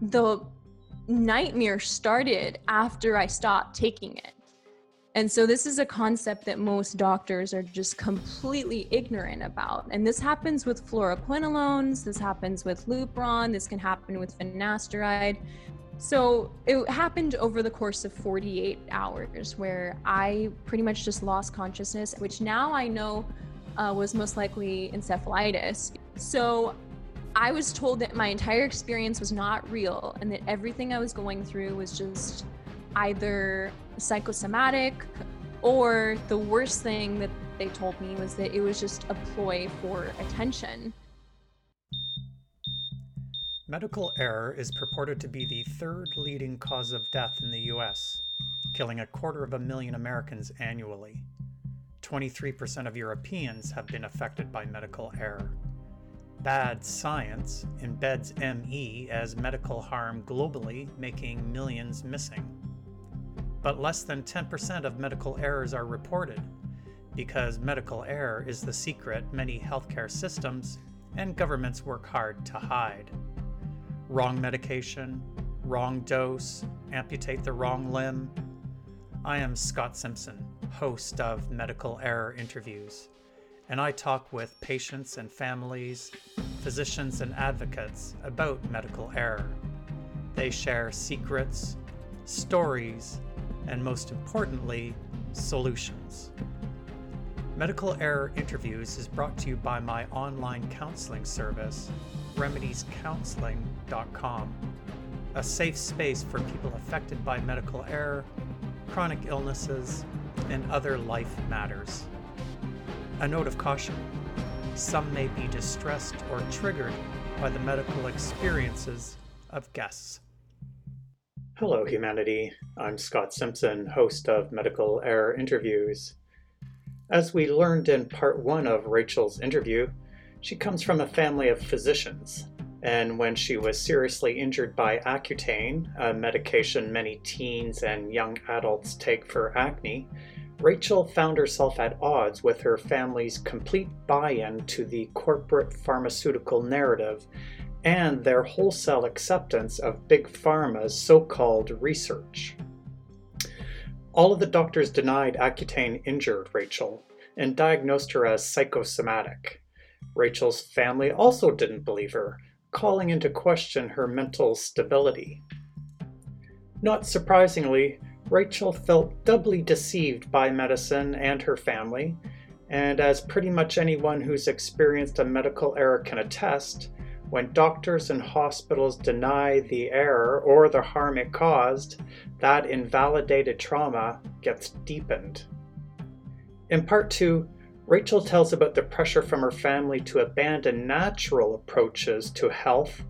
the nightmare started after I stopped taking it. And so this is a concept that most doctors are just completely ignorant about. And this happens with fluoroquinolones, this happens with Lupron, this can happen with finasteride. So it happened over the course of 48 hours where I pretty much just lost consciousness, which now I know was most likely encephalitis. So I was told that my entire experience was not real and that everything I was going through was just either psychosomatic, or the worst thing that they told me was that it was just a ploy for attention. Medical error is purported to be the third leading cause of death in the US, killing 250,000 Americans annually. 23% of Europeans have been affected by medical error. Bad science embeds ME as medical harm globally, making millions missing. But less than 10% of medical errors are reported, because medical error is the secret many healthcare systems and governments work hard to hide. Wrong medication, wrong dose, amputate the wrong limb. I am Scott Simpson, host of Medical Error Interviews, and I talk with patients and families, physicians and advocates about medical error. They share secrets, stories, and most importantly, solutions. Medical Error Interviews is brought to you by my online counseling service, remediescounseling.com, a safe space for people affected by medical error, chronic illnesses, and other life matters. A note of caution, some may be distressed or triggered by the medical experiences of guests. Hello, humanity. I'm Scott Simpson, host of Medical Error Interviews. As we learned in part one of Rachel's interview, she comes from a family of physicians, and when she was seriously injured by Accutane, a medication many teens and young adults take for acne, Rachel found herself at odds with her family's complete buy-in to the corporate pharmaceutical narrative and their wholesale acceptance of Big Pharma's so-called research. All of the doctors denied Accutane injured Rachel and diagnosed her as psychosomatic. Rachel's family also didn't believe her, calling into question her mental stability. Not surprisingly, Rachel felt doubly deceived by medicine and her family, and as pretty much anyone who's experienced a medical error can attest, when doctors and hospitals deny the error or the harm it caused, that invalidated trauma gets deepened. In part two, Rachel tells about the pressure from her family to abandon natural approaches to health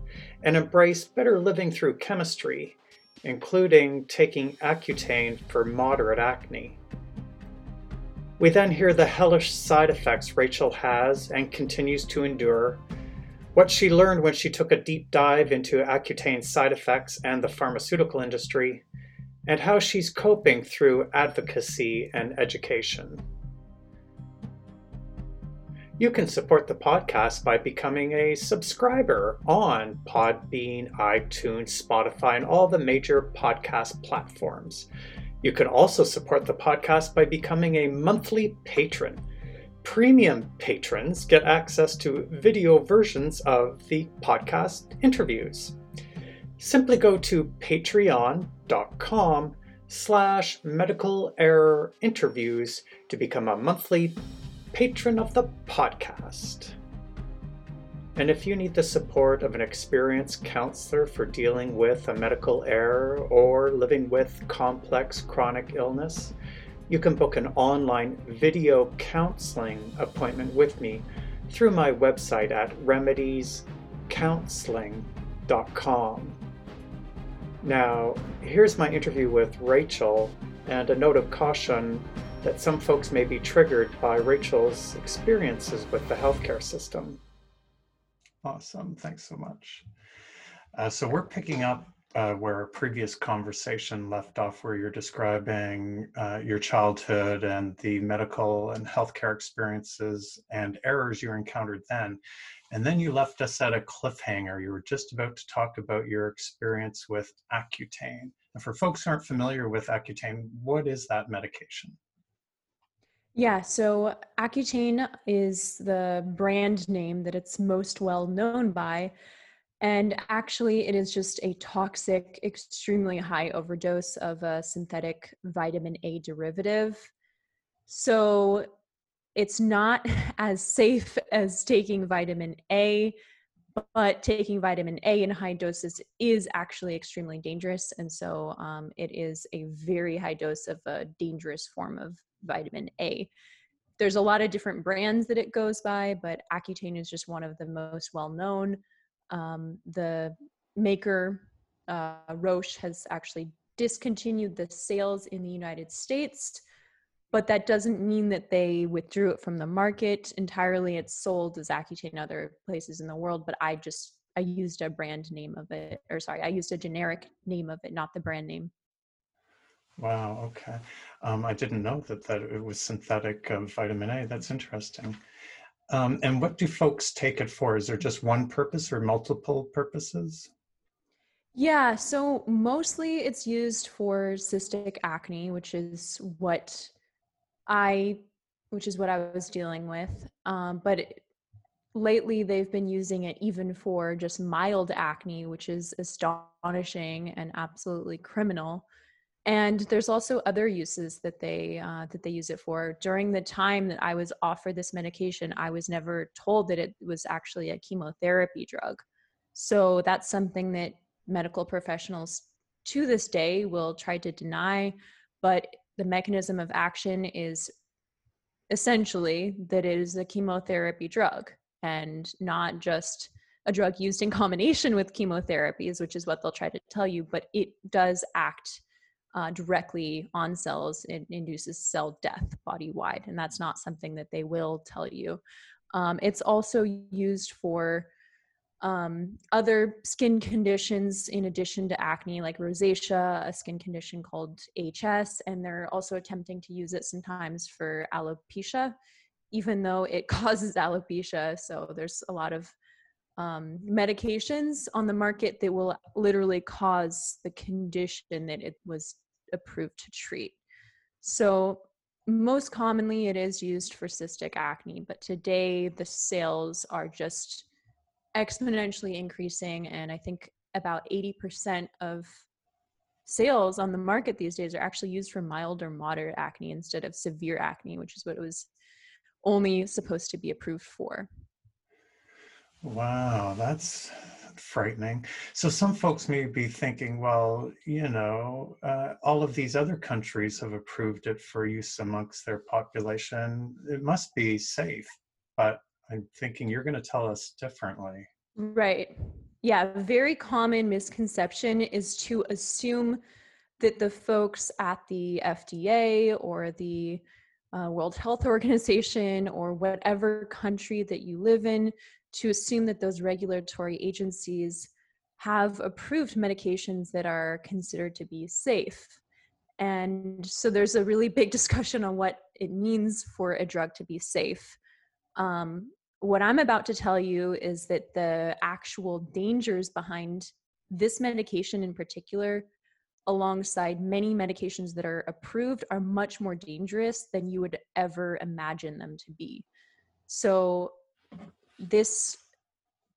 and embrace better living through chemistry, including taking Accutane for moderate acne. We then hear the hellish side effects Rachel has and continues to endure, what she learned when she took a deep dive into Accutane's side effects and the pharmaceutical industry, and how she's coping through advocacy and education. You can support the podcast by becoming a subscriber on Podbean, iTunes, Spotify, and all the major podcast platforms. You can also support the podcast by becoming a monthly patron. Premium patrons get access to video versions of the podcast interviews. Simply go to patreon.com/medical error interviews to become a monthly patron of the podcast. And if you need the support of an experienced counselor for dealing with a medical error or living with complex chronic illness, you can book an online video counseling appointment with me through my website at remediescounseling.com. Now, here's my interview with Rachel, and a note of caution that some folks may be triggered by Rachel's experiences with the healthcare system. Awesome, thanks so much. So we're picking up where a previous conversation left off, where you're describing your childhood and the medical and healthcare experiences and errors you encountered then. And then you left us at a cliffhanger. You were just about to talk about your experience with Accutane. And for folks who aren't familiar with Accutane, what is that medication? Yeah, so Accutane is the brand name that it's most well known by. And actually, it is just a toxic, extremely high overdose of a synthetic vitamin A derivative. So it's not as safe as taking vitamin A, but taking vitamin A in high doses is actually extremely dangerous. And so it is a very high dose of a dangerous form of vitamin A. There's a lot of different brands that it goes by, but Accutane is just one of the most well-known. The maker, Roche, has actually discontinued the sales in the United States, but that doesn't mean that they withdrew it from the market entirely. It's sold as Accutane in other places in the world, but I used a brand name of it, or sorry, I used a generic name of it, not the brand name. Wow, okay. I didn't know that it was synthetic vitamin A. That's interesting. And what do folks take it for? Is there just one purpose or multiple purposes? Yeah, so mostly it's used for cystic acne, which is what I was dealing with. But lately they've been using it even for just mild acne, which is astonishing and absolutely criminal. And there's also other uses that they use it for. During the time that I was offered this medication, I was never told that it was actually a chemotherapy drug. So that's something that medical professionals to this day will try to deny, but the mechanism of action is essentially that it is a chemotherapy drug and not just a drug used in combination with chemotherapies, which is what they'll try to tell you, but it does act directly on cells. It induces cell death body-wide, and that's not something that they will tell you. It's also used for other skin conditions in addition to acne, like rosacea, a skin condition called HS, and they're also attempting to use it sometimes for alopecia, even though it causes alopecia. So there's a lot of medications on the market that will literally cause the condition that it was approved to treat. So most commonly it is used for cystic acne, but today the sales are just exponentially increasing. And I think about 80% of sales on the market these days are actually used for mild or moderate acne instead of severe acne, which is what it was only supposed to be approved for. Wow, that's frightening. So some folks may be thinking, well, you know, all of these other countries have approved it for use amongst their population. It must be safe, but I'm thinking you're going to tell us differently. Right. Yeah, very common misconception is to assume that the folks at the FDA or the World Health Organization or whatever country that you live in, to assume that those regulatory agencies have approved medications that are considered to be safe. And so there's a really big discussion on what it means for a drug to be safe. What I'm about to tell you is that the actual dangers behind this medication in particular, alongside many medications that are approved, are much more dangerous than you would ever imagine them to be. So this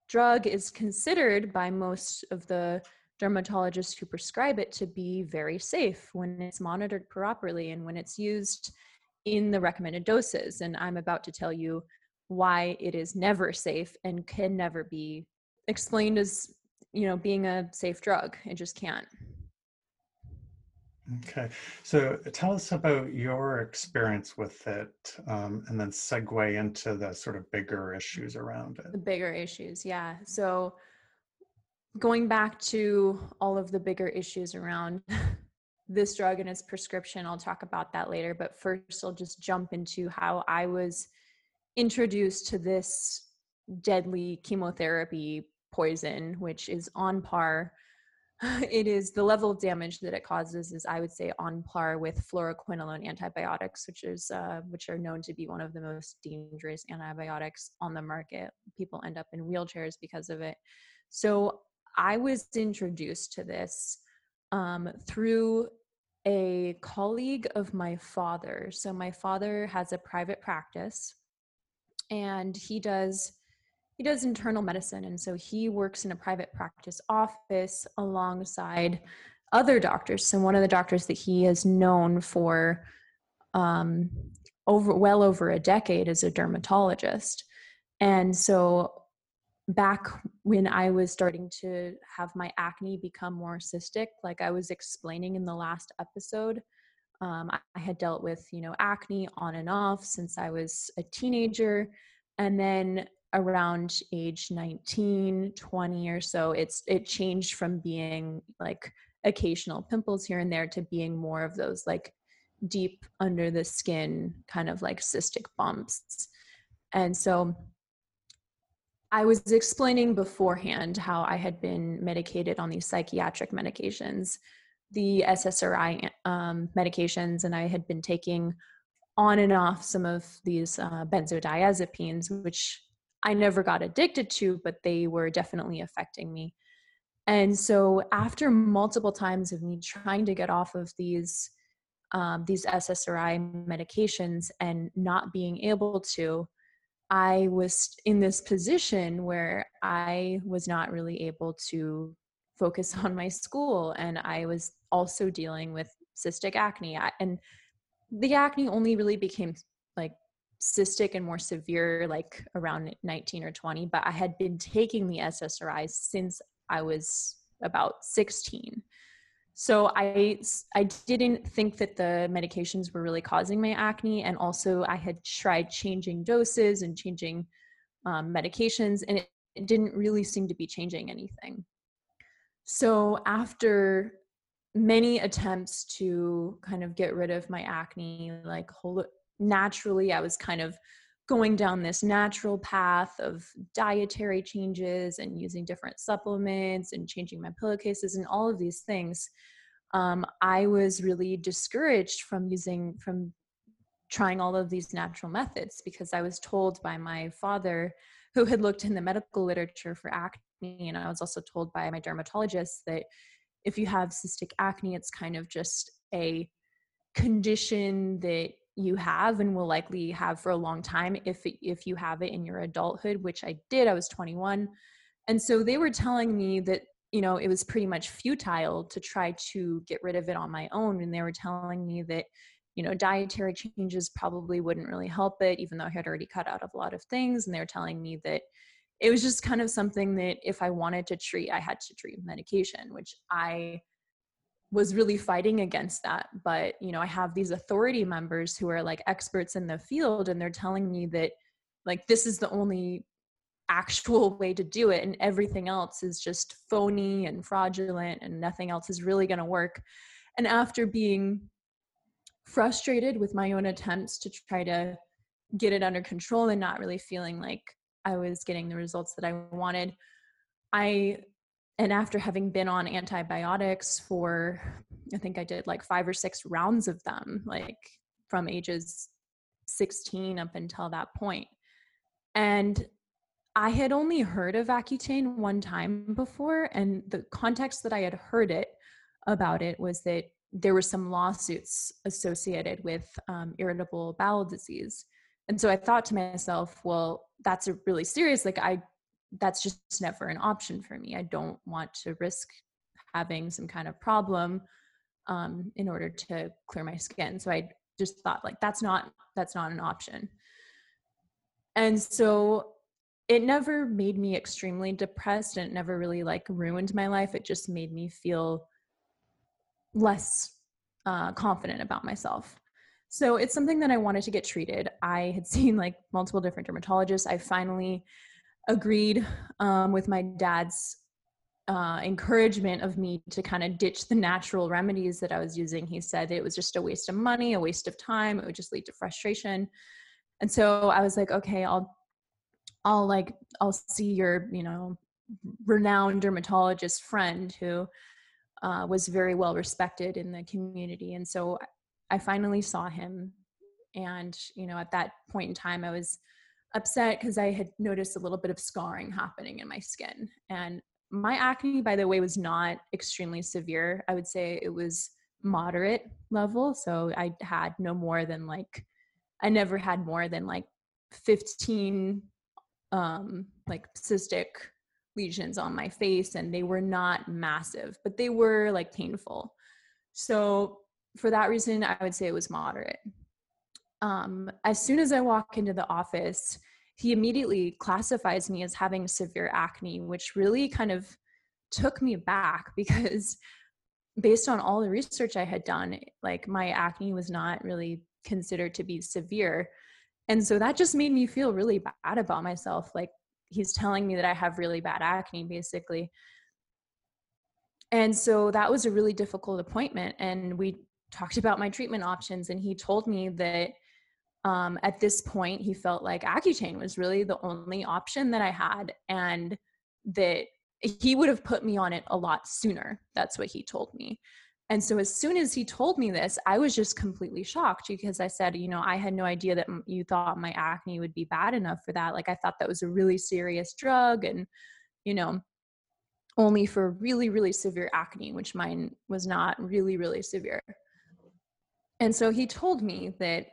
drug is considered by most of the dermatologists who prescribe it to be very safe when it's monitored properly and when it's used in the recommended doses. And I'm about to tell you why it is never safe and can never be explained as, you know, being a safe drug. It just can't. Okay. So tell us about your experience with it and then segue into the sort of bigger issues around it. The bigger issues, yeah. So going back to all of the bigger issues around this drug and its prescription, I'll talk about that later. But first, I'll just jump into how I was introduced to this deadly chemotherapy poison, which is on par It is, the level of damage that it causes is, I would say, on par with fluoroquinolone antibiotics, which are known to be one of the most dangerous antibiotics on the market. People end up in wheelchairs because of it. So I was introduced to this through a colleague of my father. So my father has a private practice, and he does internal medicine. And so he works in a private practice office alongside other doctors. So one of the doctors that he has known for well over a decade is a dermatologist. And so back when I was starting to have my acne become more cystic, like I was explaining in the last episode, I had dealt with, acne on and off since I was a teenager. And then around age 19, 20 or so, it changed from being like occasional pimples here and there to being more of those like deep under the skin kind of like cystic bumps. And so I was explaining beforehand how I had been medicated on these psychiatric medications, the SSRI medications, and I had been taking on and off some of these benzodiazepines, which I never got addicted to, but they were definitely affecting me. And so after multiple times of me trying to get off of these SSRI medications and not being able to, I was in this position where I was not really able to focus on my school. And I was also dealing with cystic acne. And the acne only really became like cystic and more severe like around 19 or 20, but I had been taking the SSRIs since I was about 16. So I didn't think that the medications were really causing my acne. And also I had tried changing doses and changing medications, and it didn't really seem to be changing anything. So after many attempts to kind of get rid of my acne, like naturally, I was kind of going down this natural path of dietary changes and using different supplements and changing my pillowcases and all of these things. I was really discouraged from trying all of these natural methods because I was told by my father, who had looked in the medical literature for acne, and I was also told by my dermatologist that if you have cystic acne, it's kind of just a condition that you have and will likely have for a long time if you have it in your adulthood, which I did. I was 21. And so they were telling me that, it was pretty much futile to try to get rid of it on my own. And they were telling me that, dietary changes probably wouldn't really help it, even though I had already cut out of a lot of things. And they were telling me that it was just kind of something that if I wanted to treat, I had to treat with medication, which I was really fighting against that. But, I have these authority members who are like experts in the field, and they're telling me that like, this is the only actual way to do it. And everything else is just phony and fraudulent, and nothing else is really going to work. And after being frustrated with my own attempts to try to get it under control and not really feeling like I was getting the results that I wanted, and after having been on antibiotics for, I think I did like 5 or 6 rounds of them, like from ages 16 up until that point. And I had only heard of Accutane one time before. And the context that I had heard about it was that there were some lawsuits associated with irritable bowel disease. And so I thought to myself, well, that's really serious. Like that's just never an option for me. I don't want to risk having some kind of problem in order to clear my skin. So I just thought like, that's not an option. And so it never made me extremely depressed, and it never really like ruined my life. It just made me feel less confident about myself. So it's something that I wanted to get treated. I had seen like multiple different dermatologists. I finally agreed with my dad's encouragement of me to kind of ditch the natural remedies that I was using. He said it was just a waste of money, a waste of time. It would just lead to frustration. And so I was like, okay, I'll see your, renowned dermatologist friend who was very well respected in the community. And so I finally saw him. And, you know, at that point in time, I was upset because I had noticed a little bit of scarring happening in my skin. And my acne, by the way, was not extremely severe. I would say it was moderate level. So I had no more than like, I never had more than like 15 like cystic lesions on my face, and they were not massive, but they were like painful. So for that reason, I would say it was moderate. As soon as I walk into the office, he immediately classifies me as having severe acne, which really kind of took me back, because based on all the research I had done, like my acne was not really considered to be severe. And so that just made me feel really bad about myself. Like, he's telling me that I have really bad acne, basically. And so that was a really difficult appointment. And we talked about my treatment options, and he told me that at this point, he felt like Accutane was really the only option that I had, and that he would have put me on it a lot sooner. That's what he told me. And so as soon as he told me this, I was just completely shocked, because I said, you know, I had no idea that you thought my acne would be bad enough for that. Like, I thought that was a really serious drug, and, you know, only for really, really severe acne, which mine was not really, really severe. And so he told me that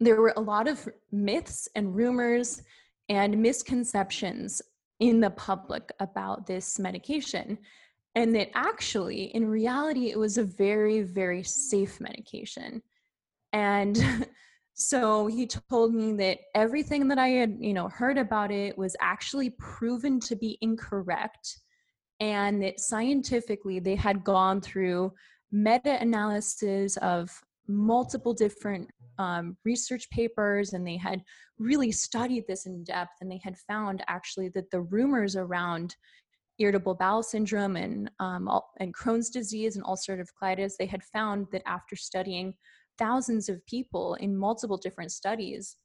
there were a lot of myths and rumors and misconceptions in the public about this medication, and that actually, in reality, it was a very, very safe medication. And so he told me that everything that I had, you know, heard about it was actually proven to be incorrect, and that scientifically they had gone through meta-analysis of multiple different research papers, and they had really studied this in depth, and they had found actually that the rumors around irritable bowel syndrome and Crohn's disease and ulcerative colitis, they had found that after studying thousands of people in multiple different studies,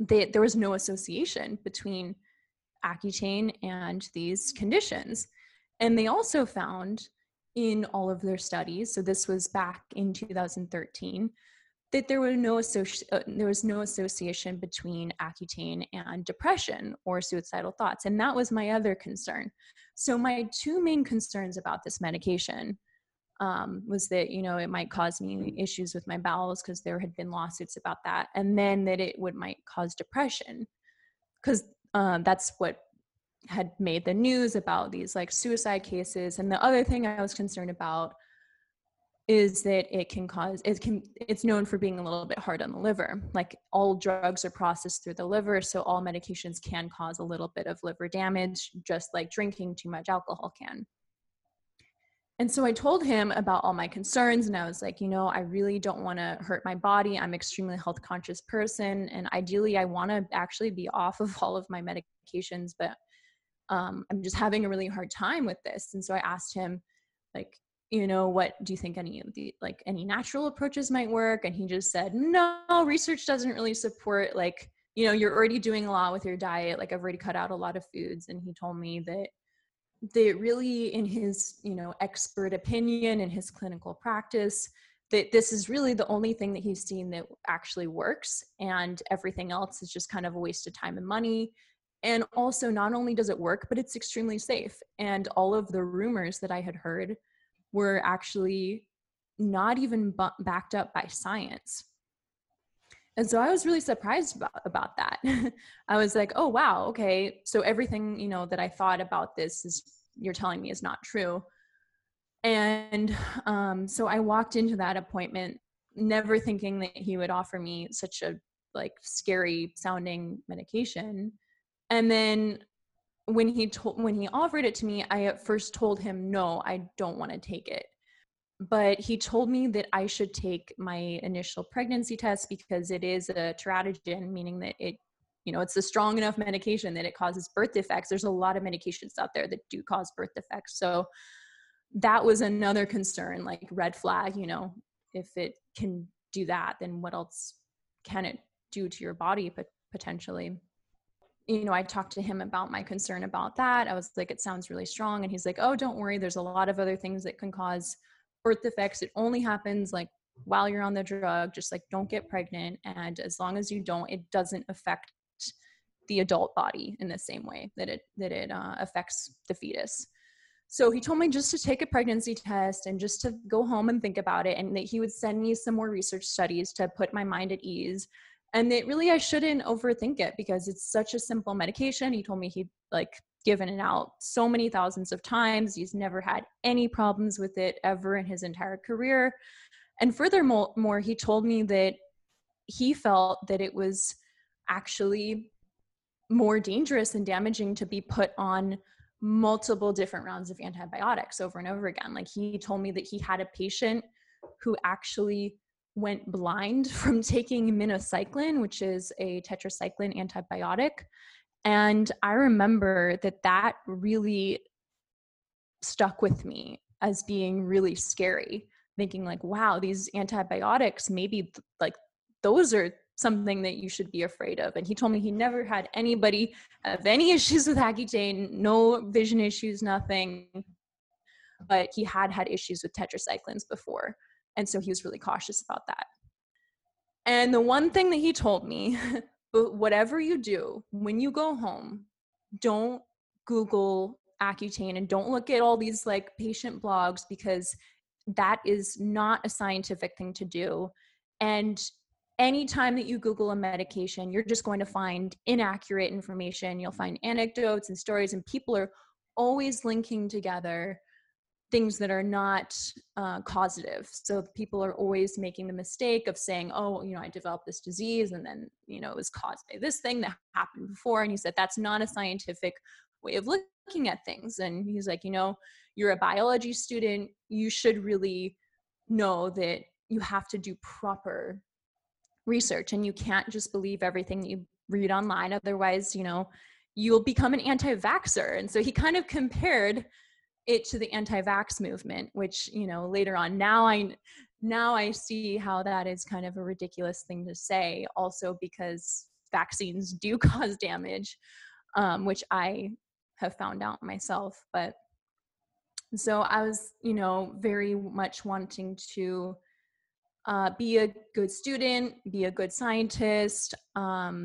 that there was no association between Accutane and these conditions. And they also found in all of their studies, so this was back in 2013, that there was no association between Accutane and depression or suicidal thoughts. And that was my other concern. So my two main concerns about this medication was that, you know, it might cause me issues with my bowels, because there had been lawsuits about that. And then that it might cause depression, because that's what had made the news about these like suicide cases. And the other thing I was concerned about is that it's known for being a little bit hard on the liver. Like, all drugs are processed through the liver, so all medications can cause a little bit of liver damage, just like drinking too much alcohol can. And so I told him about all my concerns, and I was like, you know, I really don't want to hurt my body. I'm an extremely health conscious person, and ideally I want to actually be off of all of my medications, but I'm just having a really hard time with this. And so I asked him, like, you know, what do you think any natural approaches might work? And he just said, no, research doesn't really support, like, you know, you're already doing a lot with your diet. Like, I've already cut out a lot of foods. And he told me that they really, in his, you know, expert opinion and his clinical practice, that this is really the only thing that he's seen that actually works. And everything else is just kind of a waste of time and money. And also, not only does it work, but it's extremely safe. And all of the rumors that I had heard were actually not even backed up by science. And so I was really surprised about that. I was like, oh, wow, okay. So everything, you know, that I thought about this is, you're telling me is not true. And so I walked into that appointment never thinking that he would offer me such a like scary sounding medication. And then when he offered it to me, I at first told him, no, I don't want to take it. But he told me that I should take my initial pregnancy test, because it is a teratogen, meaning that it, you know, it's a strong enough medication that it causes birth defects. There's a lot of medications out there that do cause birth defects. So that was another concern, like red flag, you know, if it can do that, then what else can it do to your body potentially? you know, I talked to him about my concern about that. I was like, it sounds really strong. And he's like, oh, don't worry. There's a lot of other things that can cause birth defects. It only happens like while you're on the drug, just like don't get pregnant. And as long as you don't, it doesn't affect the adult body in the same way that it affects the fetus. So he told me just to take a pregnancy test and just to go home and think about it. And that he would send me some more research studies to put my mind at ease. And that really I shouldn't overthink it because it's such a simple medication. He told me he'd like given it out so many thousands of times. He's never had any problems with it ever in his entire career. And furthermore, he told me that he felt that it was actually more dangerous and damaging to be put on multiple different rounds of antibiotics over and over again. Like he told me that he had a patient who actually went blind from taking minocycline, which is a tetracycline antibiotic. And I remember that really stuck with me as being really scary, thinking like, wow, these antibiotics, maybe like those are something that you should be afraid of. And he told me he never had anybody have any issues with Accutane, no vision issues, nothing, but he had issues with tetracyclines before. And so he was really cautious about that. And the one thing that he told me, but whatever you do, when you go home, don't Google Accutane and don't look at all these like patient blogs, because that is not a scientific thing to do. And anytime that you Google a medication, you're just going to find inaccurate information. You'll find anecdotes and stories, and people are always linking together things that are not causative. So people are always making the mistake of saying, oh, you know, I developed this disease and then, you know, it was caused by this thing that happened before. And he said, that's not a scientific way of looking at things. And he's like, you know, you're a biology student. You should really know that you have to do proper research and you can't just believe everything you read online. Otherwise, you know, you'll become an anti-vaxxer. And so he kind of compared it to the anti-vax movement, which, you know, later on, now I see how that is kind of a ridiculous thing to say, also because vaccines do cause damage, which I have found out myself. But so I was, you know, very much wanting to be a good student, be a good scientist. I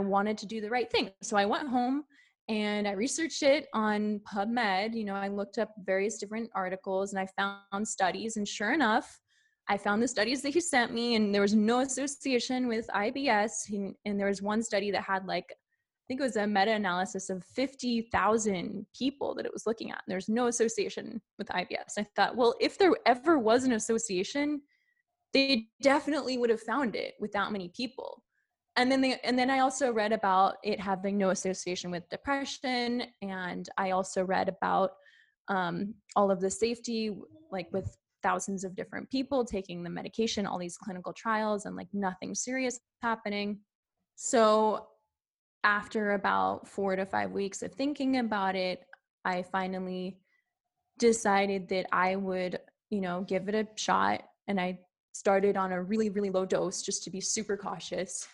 wanted to do the right thing. So I went home and I researched it on PubMed. You know, I looked up various different articles and I found studies, and sure enough, I found the studies that he sent me, and there was no association with IBS. And there was one study that had like, I think it was a meta-analysis of 50,000 people that it was looking at. There's no association with IBS. I thought, well, if there ever was an association, they definitely would have found it with that many people. And then I also read about it having no association with depression. And I also read about all of the safety, like with thousands of different people taking the medication, all these clinical trials, and like nothing serious happening. So after about 4 to 5 weeks of thinking about it, I finally decided that I would, you know, give it a shot. And I started on a really, really low dose just to be super cautious.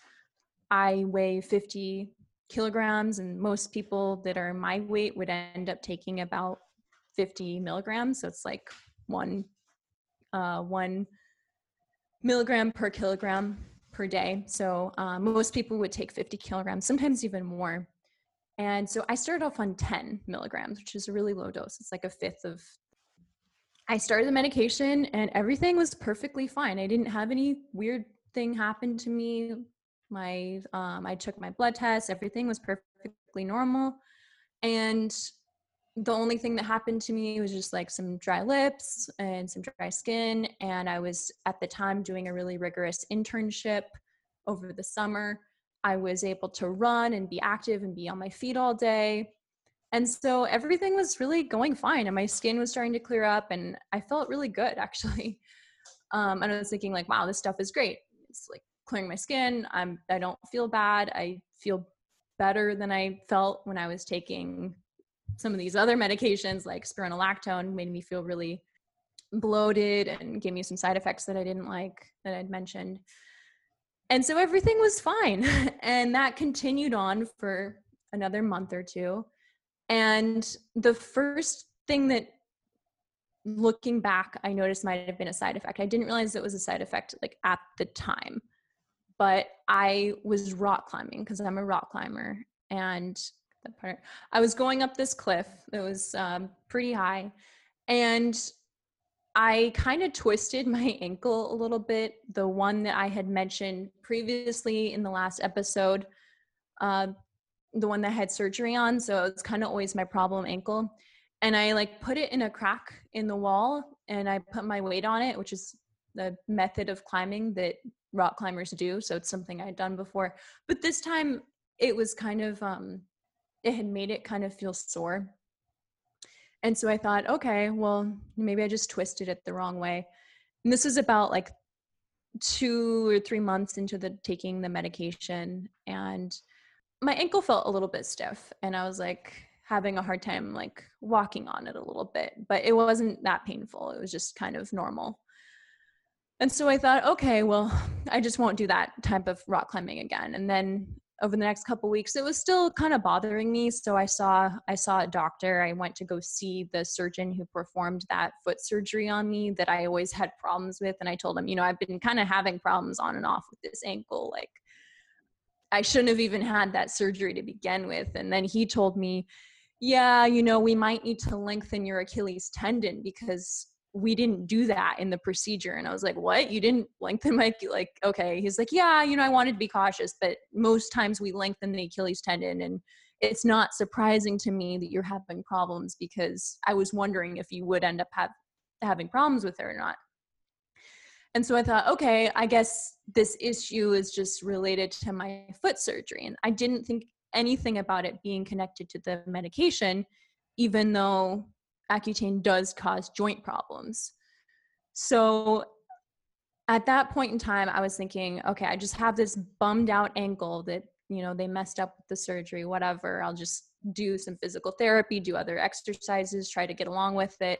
I weigh 50 kilograms, and most people that are my weight would end up taking about 50 milligrams. So it's like one milligram per kilogram per day. So most people would take 50 kilograms, sometimes even more. And so I started off on 10 milligrams, which is a really low dose. It's like a fifth of. I started the medication and everything was perfectly fine. I didn't have any weird thing happen to me. I took my blood test, everything was perfectly normal. And the only thing that happened to me was just like some dry lips and some dry skin. And I was at the time doing a really rigorous internship over the summer. I was able to run and be active and be on my feet all day. And so everything was really going fine, and my skin was starting to clear up, and I felt really good actually. And I was thinking like, wow, this stuff is great. It's like clearing my skin. I don't feel bad. I feel better than I felt when I was taking some of these other medications, like spironolactone made me feel really bloated and gave me some side effects that I didn't like that I'd mentioned. And so everything was fine. And that continued on for another month or two. And the first thing that, looking back, I noticed might have been a side effect. I didn't realize it was a side effect like at the time, but I was rock climbing because I'm a rock climber. And that part, I was going up this cliff that was pretty high, and I kind of twisted my ankle a little bit, the one that I had mentioned previously in the last episode, the one that I had surgery on. So it's kind of always my problem ankle. And I like put it in a crack in the wall and I put my weight on it, which is the method of climbing that rock climbers do. So it's something I'd done before, but this time it was kind of, it had made it kind of feel sore. And so I thought, okay, well, maybe I just twisted it the wrong way. And this is about like 2 or 3 months into the taking the medication. And my ankle felt a little bit stiff. And I was like having a hard time like walking on it a little bit, but it wasn't that painful. It was just kind of normal. And so I thought, okay, well, I just won't do that type of rock climbing again. And then over the next couple of weeks, it was still kind of bothering me. So I saw a doctor. I went to go see the surgeon who performed that foot surgery on me that I always had problems with. And I told him, you know, I've been kind of having problems on and off with this ankle. Like, I shouldn't have even had that surgery to begin with. And then he told me, yeah, you know, we might need to lengthen your Achilles tendon because we didn't do that in the procedure. And I was like, what? You didn't lengthen my, like, okay. He's like, yeah, you know, I wanted to be cautious, but most times we lengthen the Achilles tendon. And it's not surprising to me that you're having problems because I was wondering if you would end up having problems with it or not. And so I thought, okay, I guess this issue is just related to my foot surgery. And I didn't think anything about it being connected to the medication, even though Accutane does cause joint problems. So at that point in time, I was thinking, okay, I just have this bummed out ankle that, you know, they messed up with the surgery, whatever. I'll just do some physical therapy, do other exercises, try to get along with it.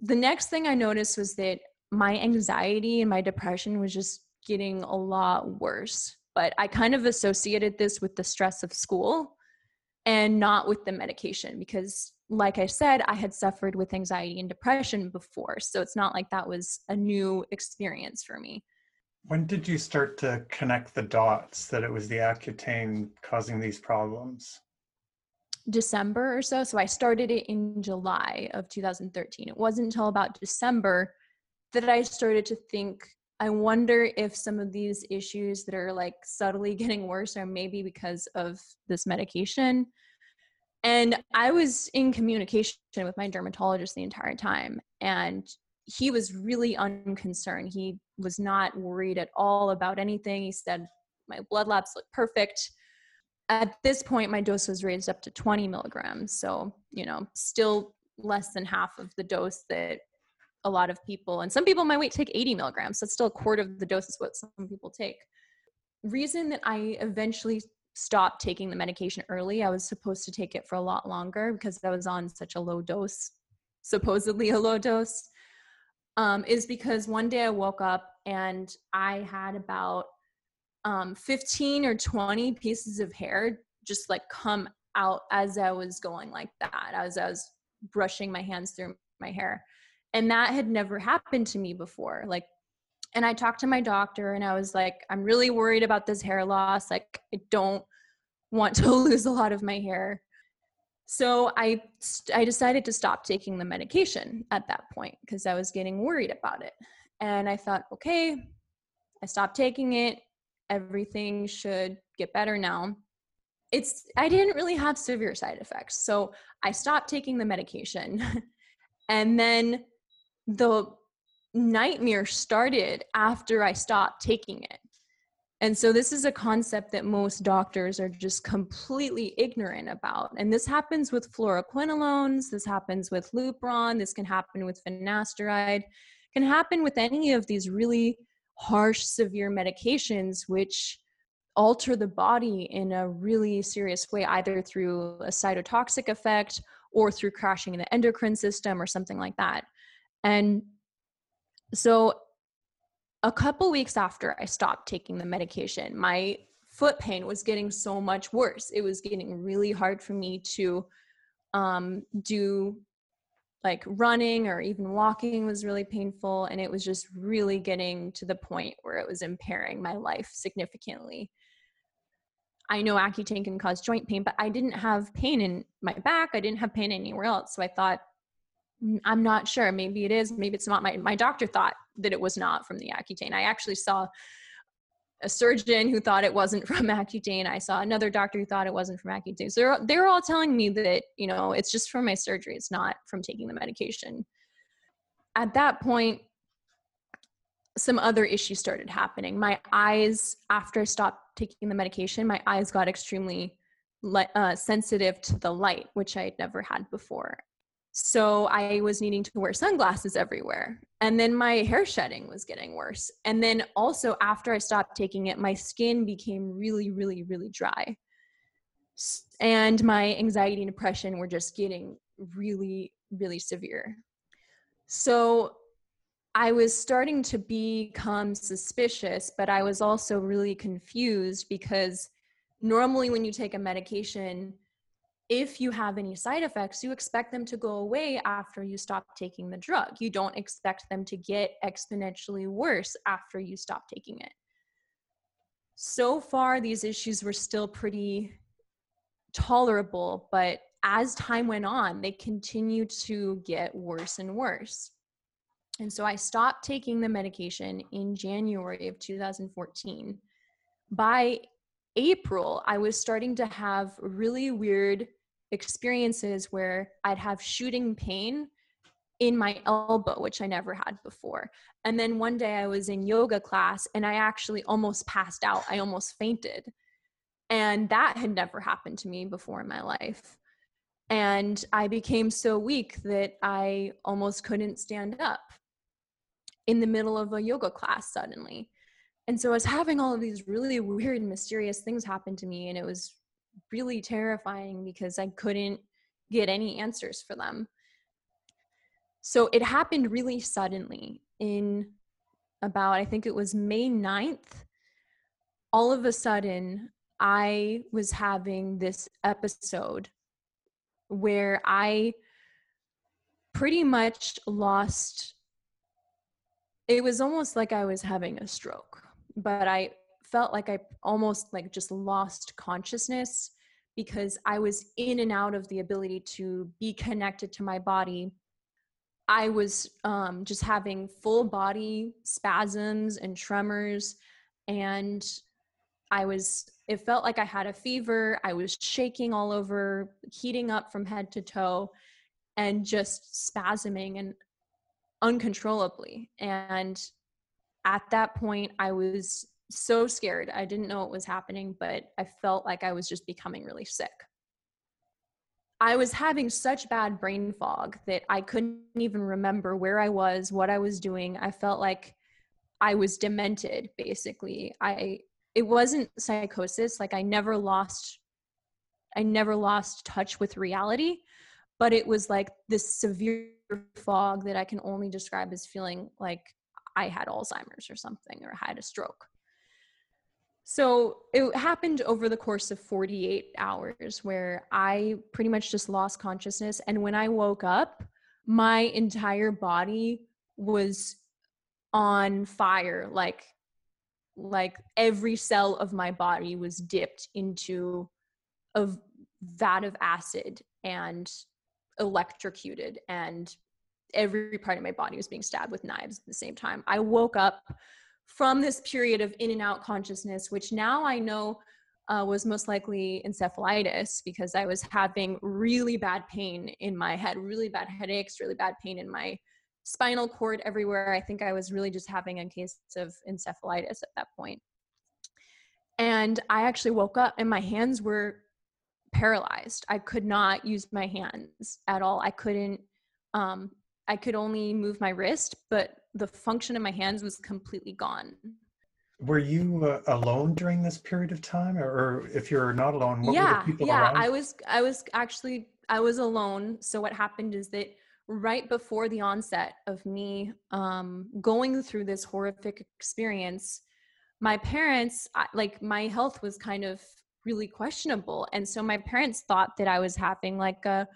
The next thing I noticed was that my anxiety and my depression was just getting a lot worse, but I kind of associated this with the stress of school and not with the medication, because like I said, I had suffered with anxiety and depression before. So it's not like that was a new experience for me. When did you start to connect the dots that it was the Accutane causing these problems? December or so. So I started it in July of 2013. It wasn't until about December that I started to think, I wonder if some of these issues that are like subtly getting worse are maybe because of this medication. And I was in communication with my dermatologist the entire time, and he was really unconcerned. He was not worried at all about anything. He said, my blood labs look perfect. At this point, my dose was raised up to 20 milligrams. So, you know, still less than half of the dose that a lot of people, and some people my weight take 80 milligrams. That's still a quarter of the dose is what some people take. Reason that I eventually stopped taking the medication early, I was supposed to take it for a lot longer because I was on such a low dose, supposedly a low dose, is because one day I woke up and I had about 15 or 20 pieces of hair just like come out as I was going like that, as I was brushing my hands through my hair. And that had never happened to me before. Like, and I talked to my doctor and I was like, I'm really worried about this hair loss. Like, I don't want to lose a lot of my hair. So I decided to stop taking the medication at that point because I was getting worried about it. And I thought, okay, I stopped taking it. Everything should get better now. I didn't really have severe side effects. So I stopped taking the medication. And then the nightmare started after I stopped taking it. And so this is a concept that most doctors are just completely ignorant about. And this happens with fluoroquinolones. This happens with Lupron. This can happen with finasteride. It can happen with any of these really harsh, severe medications, which alter the body in a really serious way, either through a cytotoxic effect or through crashing in the endocrine system or something like that. And so a couple weeks after I stopped taking the medication, my foot pain was getting so much worse. It was getting really hard for me to do like running, or even walking was really painful. And it was just really getting to the point where it was impairing my life significantly. I know Accutane can cause joint pain, but I didn't have pain in my back. I didn't have pain anywhere else. So I thought, I'm not sure. Maybe it is, maybe it's not. My doctor thought that it was not from the Accutane. I actually saw a surgeon who thought it wasn't from Accutane. I saw another doctor who thought it wasn't from Accutane. So they were all telling me that, you know, it's just from my surgery. It's not from taking the medication. At that point, some other issues started happening. My eyes, after I stopped taking the medication, my eyes got extremely sensitive to the light, which I had never had before. So I was needing to wear sunglasses everywhere. And then my hair shedding was getting worse. And then also after I stopped taking it, my skin became really, really, really dry. And my anxiety and depression were just getting really, really severe. So I was starting to become suspicious, but I was also really confused, because normally when you take a medication, if you have any side effects, you expect them to go away after you stop taking the drug. You don't expect them to get exponentially worse after you stop taking it. So far, these issues were still pretty tolerable, but as time went on, they continued to get worse and worse. And so I stopped taking the medication in January of 2014. By April, I was starting to have really weird experiences where I'd have shooting pain in my elbow, which I never had before. And then one day I was in yoga class and I actually almost passed out. I almost fainted. And that had never happened to me before in my life. And I became so weak that I almost couldn't stand up in the middle of a yoga class suddenly. And so I was having all of these really weird, mysterious things happen to me. And it was really terrifying because I couldn't get any answers for them. So it happened really suddenly in about, I think it was May 9th. All of a sudden, I was having this episode where I pretty much lost, it was almost like I was having a stroke, but I felt like I almost like just lost consciousness, because I was in and out of the ability to be connected to my body. I was just having full body spasms and tremors, and it felt like I had a fever. I was shaking all over, heating up from head to toe, and just spasming and uncontrollably. And at that point, I was so scared. I didn't know what was happening, but I felt like I was just becoming really sick. I was having such bad brain fog that I couldn't even remember where I was, what I was doing. I felt like I was demented, basically. It wasn't psychosis. Like I never lost touch with reality, but it was like this severe fog that I can only describe as feeling like I had Alzheimer's or something, or had a stroke. So it happened over the course of 48 hours where I pretty much just lost consciousness. And when I woke up, my entire body was on fire. Like every cell of my body was dipped into a vat of acid and electrocuted, and every part of my body was being stabbed with knives at the same time. I woke up from this period of in and out consciousness, which now I know was most likely encephalitis, because I was having really bad pain in my head, really bad headaches, really bad pain in my spinal cord everywhere. I think I was really just having a case of encephalitis at that point. And I actually woke up and my hands were paralyzed. I could not use my hands at all. I couldn't, I could only move my wrist, but the function of my hands was completely gone. Were you alone during this period of time? Or if you're not alone, what were the people around? Yeah, I was alone. So what happened is that right before the onset of me going through this horrific experience, my parents, like my health was kind of really questionable. And so my parents thought that I was having like a,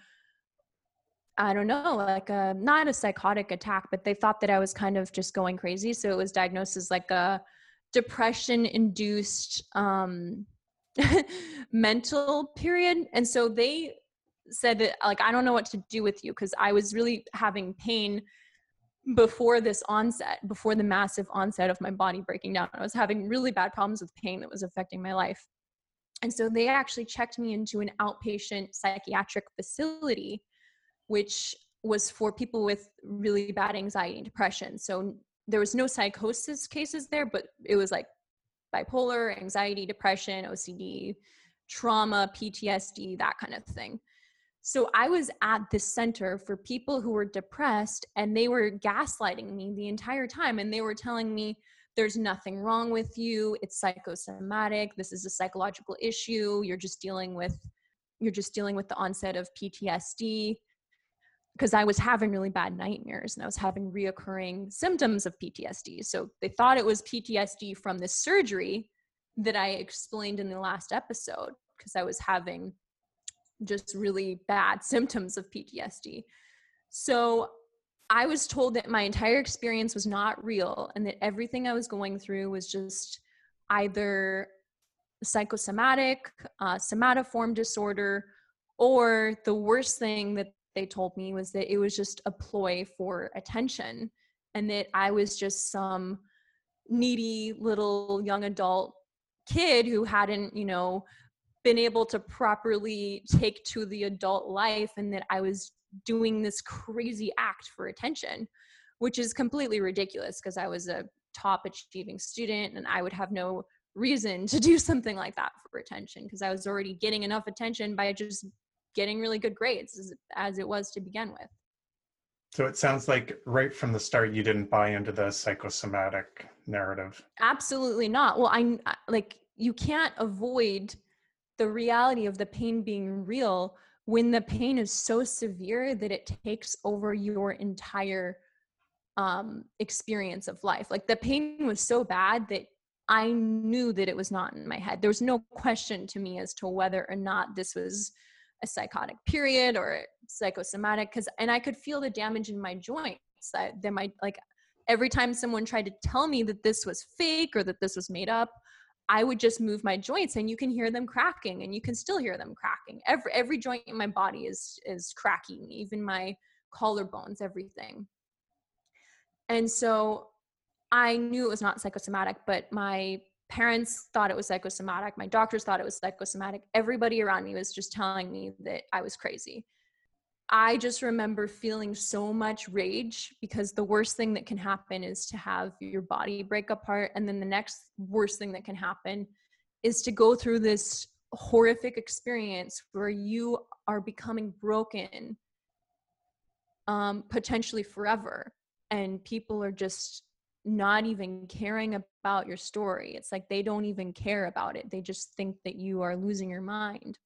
I don't know, like a, not a psychotic attack, but they thought that I was kind of just going crazy. So it was diagnosed as like a depression induced mental period. And so they said that like, I don't know what to do with you, because I was really having pain before this onset, before the massive onset of my body breaking down. I was having really bad problems with pain that was affecting my life. And so they actually checked me into an outpatient psychiatric facility, which was for people with really bad anxiety and depression. So there was no psychosis cases there, but it was like bipolar, anxiety, depression, OCD, trauma, PTSD, that kind of thing. So I was at this center for people who were depressed, and they were gaslighting me the entire time. And they were telling me, there's nothing wrong with you. It's psychosomatic. This is a psychological issue. You're just dealing with the onset of PTSD. Because I was having really bad nightmares and I was having reoccurring symptoms of PTSD. So they thought it was PTSD from this surgery that I explained in the last episode, because I was having just really bad symptoms of PTSD. So I was told that my entire experience was not real and that everything I was going through was just either psychosomatic, somatoform disorder, or the worst thing that they told me was that it was just a ploy for attention, and that I was just some needy little young adult kid who hadn't, you know, been able to properly take to the adult life, and that I was doing this crazy act for attention, which is completely ridiculous because I was a top achieving student and I would have no reason to do something like that for attention, because I was already getting enough attention by just getting really good grades as it was to begin with. So it sounds like right from the start, you didn't buy into the psychosomatic narrative. Absolutely not. Well, I like, you can't avoid the reality of the pain being real when the pain is so severe that it takes over your entire experience of life. Like the pain was so bad that I knew that it was not in my head. There was no question to me as to whether or not this was a psychotic period or psychosomatic, and I could feel the damage in my joints. Like every time someone tried to tell me that this was fake or that this was made up, I would just move my joints, and you can hear them cracking, and you can still hear them cracking. Every joint in my body is cracking, even my collarbones, everything. And so I knew it was not psychosomatic, but my parents thought it was psychosomatic. My doctors thought it was psychosomatic. Everybody around me was just telling me that I was crazy. I just remember feeling so much rage, because the worst thing that can happen is to have your body break apart. And then the next worst thing that can happen is to go through this horrific experience where you are becoming broken, potentially forever. And people are just not even caring about your story. It's like they don't even care about it. They just think that you are losing your mind.